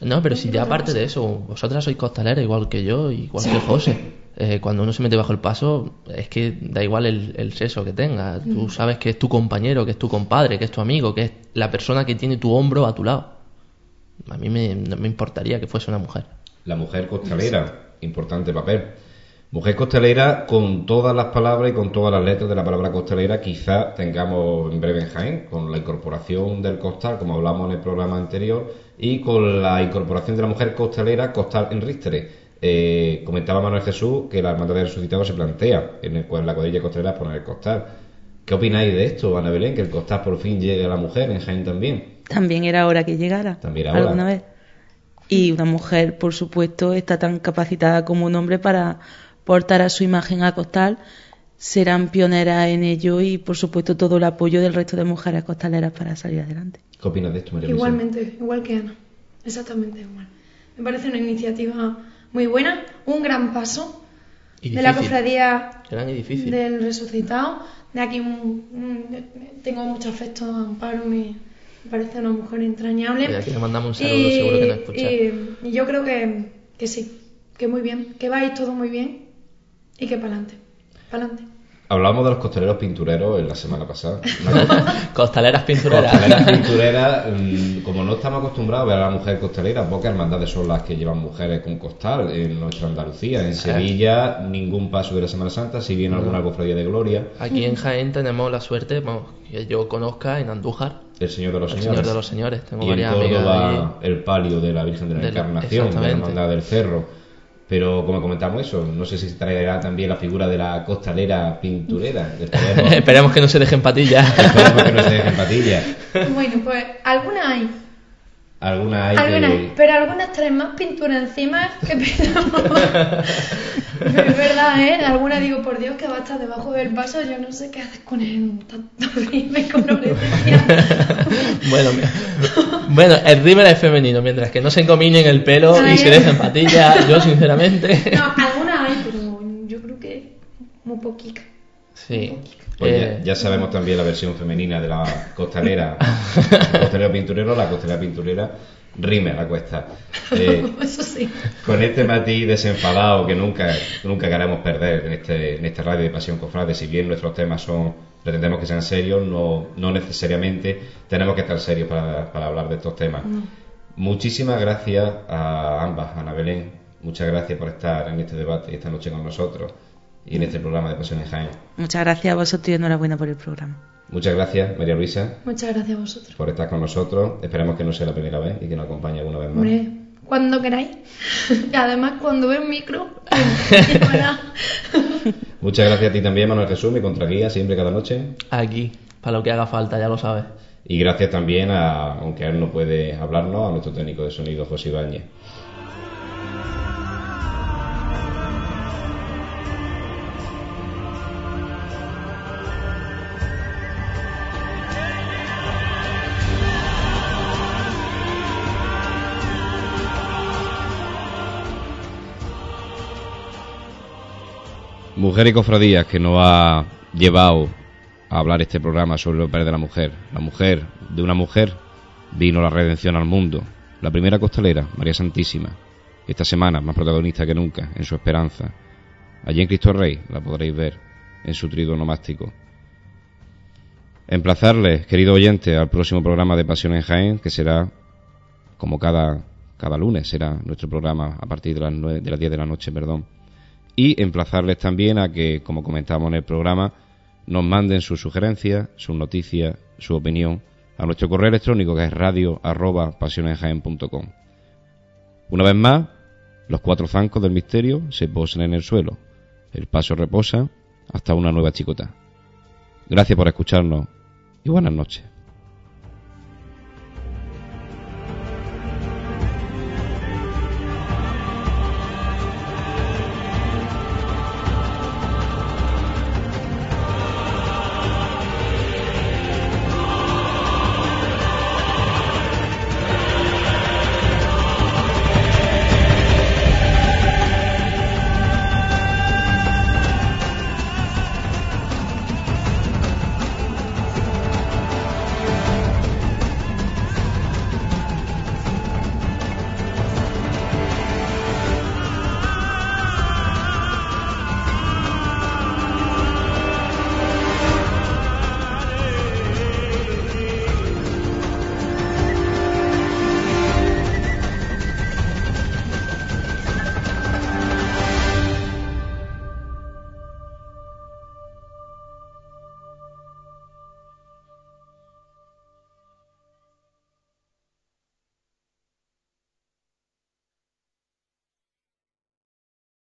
No, pero no si ya aparte cosa. de eso, vosotras sois costalera igual que yo, igual sí. que José. Eh, cuando uno se mete bajo el paso, es que da igual el, el sexo que tenga. Mm. Tú sabes que es tu compañero, que es tu compadre, que es tu amigo, que es la persona que tiene tu hombro a tu lado. A mí me, no me importaría que fuese una mujer. La mujer costalera, sí. Importante papel. Mujer costalera con todas las palabras y con todas las letras de la palabra costalera. Quizá tengamos en breve en Jaén, con la incorporación del costal, como hablamos en el programa anterior, y con la incorporación de la mujer costalera, costal en ristre. Eh, comentaba Manuel Jesús que la Hermandad del Resucitado se plantea en, el, en la cuadrilla costalera poner el costal. ¿Qué opináis de esto, Ana Belén? Que el costal por fin llegue a la mujer en Jaén también. También era hora que llegara. También era alguna hora. vez. Y una mujer, por supuesto, está tan capacitada como un hombre para portar a su imagen a costal. Serán pioneras en ello y, por supuesto, todo el apoyo del resto de mujeres costaleras para salir adelante. ¿Qué opinas de esto, María Luisa? Igualmente, igual que Ana. Exactamente igual. Me parece una iniciativa... muy buena, un gran paso de la cofradía del Resucitado. De aquí un, un, tengo mucho afecto a Amparo, me parece una mujer entrañable. De aquí le mandamos un saludo, y, seguro que la escucháis. Y, y yo creo que, que sí, que muy bien, que va a ir todo muy bien y que para adelante, para adelante. Hablábamos de los costaleros pintureros en la semana pasada. Costaleras pintureras. Costaleras pintureras, como no estamos acostumbrados a ver a la mujer costalera, pocas hermandades son las que llevan mujeres con costal en nuestra Andalucía. En Sevilla, ningún paso de la Semana Santa, si bien alguna cofradía de Gloria. Aquí en Jaén tenemos la suerte, vamos, que yo conozca en Andújar. El Señor de los el Señores. Señor de los Señores. Tengo y en Córdoba, y... el palio de la Virgen de la de Encarnación, la, de la Hermandad del Cerro. Pero como comentamos eso, no sé si se traerá también la figura de la costalera pinturera. Esperemos que no se dejen patillas. Esperemos que no se dejen patillas. Bueno, pues algunas hay. Algunas hay. Algunas, que... pero algunas traen más pintura encima que pensamos. Es verdad, ¿eh? Algunas digo, por Dios, que va a estar debajo del paso. Yo no sé qué haces con el tanto rímel con oretería. Bueno, bueno, el rímel es femenino, mientras que no se encominen el pelo Ay, y se dejen patillas. Yo, sinceramente. No, algunas hay, pero yo creo que muy poquita. Sí. Muy poquita. Pues eh, ya, ya sabemos también la versión femenina de la costalera, costalero pinturero, la costalera pinturera rime a la cuesta. Eh, Eso sí. Con este matiz desenfadado que nunca, nunca queremos perder en este, en este radio de Pasión Cofrade, si bien nuestros temas son, pretendemos que sean serios, no, no necesariamente tenemos que estar serios para, para hablar de estos temas. No. Muchísimas gracias a ambas, Ana Belén, muchas gracias por estar en este debate y esta noche con nosotros. Y en este programa de Pasión en Jaén. Muchas gracias a vosotros y enhorabuena por el programa. Muchas gracias, María Luisa. Muchas gracias a vosotros por estar con nosotros. Esperamos que no sea la primera vez y que nos acompañe alguna vez más. Hombre, cuando queráis. Y además, cuando ve el micro. Muchas gracias a ti también, Manuel Jesús, mi contraguía, siempre cada noche. Aquí, para lo que haga falta, ya lo sabes. Y gracias también, a, aunque él no puede hablarnos, a nuestro técnico de sonido, José Ibáñez. Mujer y cofradías, que nos ha llevado a hablar este programa sobre el papel de la mujer. La mujer, de una mujer, vino la redención al mundo. La primera costalera, María Santísima. Esta semana, más protagonista que nunca, en su esperanza. Allí en Cristo Rey la podréis ver, en su trígono mástico. Emplazarles, queridos oyentes, al próximo programa de Pasión en Jaén, que será, como cada, cada lunes, será nuestro programa a partir de las, nueve, de las diez de la noche, perdón. Y emplazarles también a que, como comentamos en el programa, nos manden sus sugerencias, sus noticias, su opinión a nuestro correo electrónico, que es radio arroba pasiones jaén punto com. Una vez más, los cuatro zancos del misterio se posan en el suelo, el paso reposa hasta una nueva chicota. Gracias por escucharnos y buenas noches.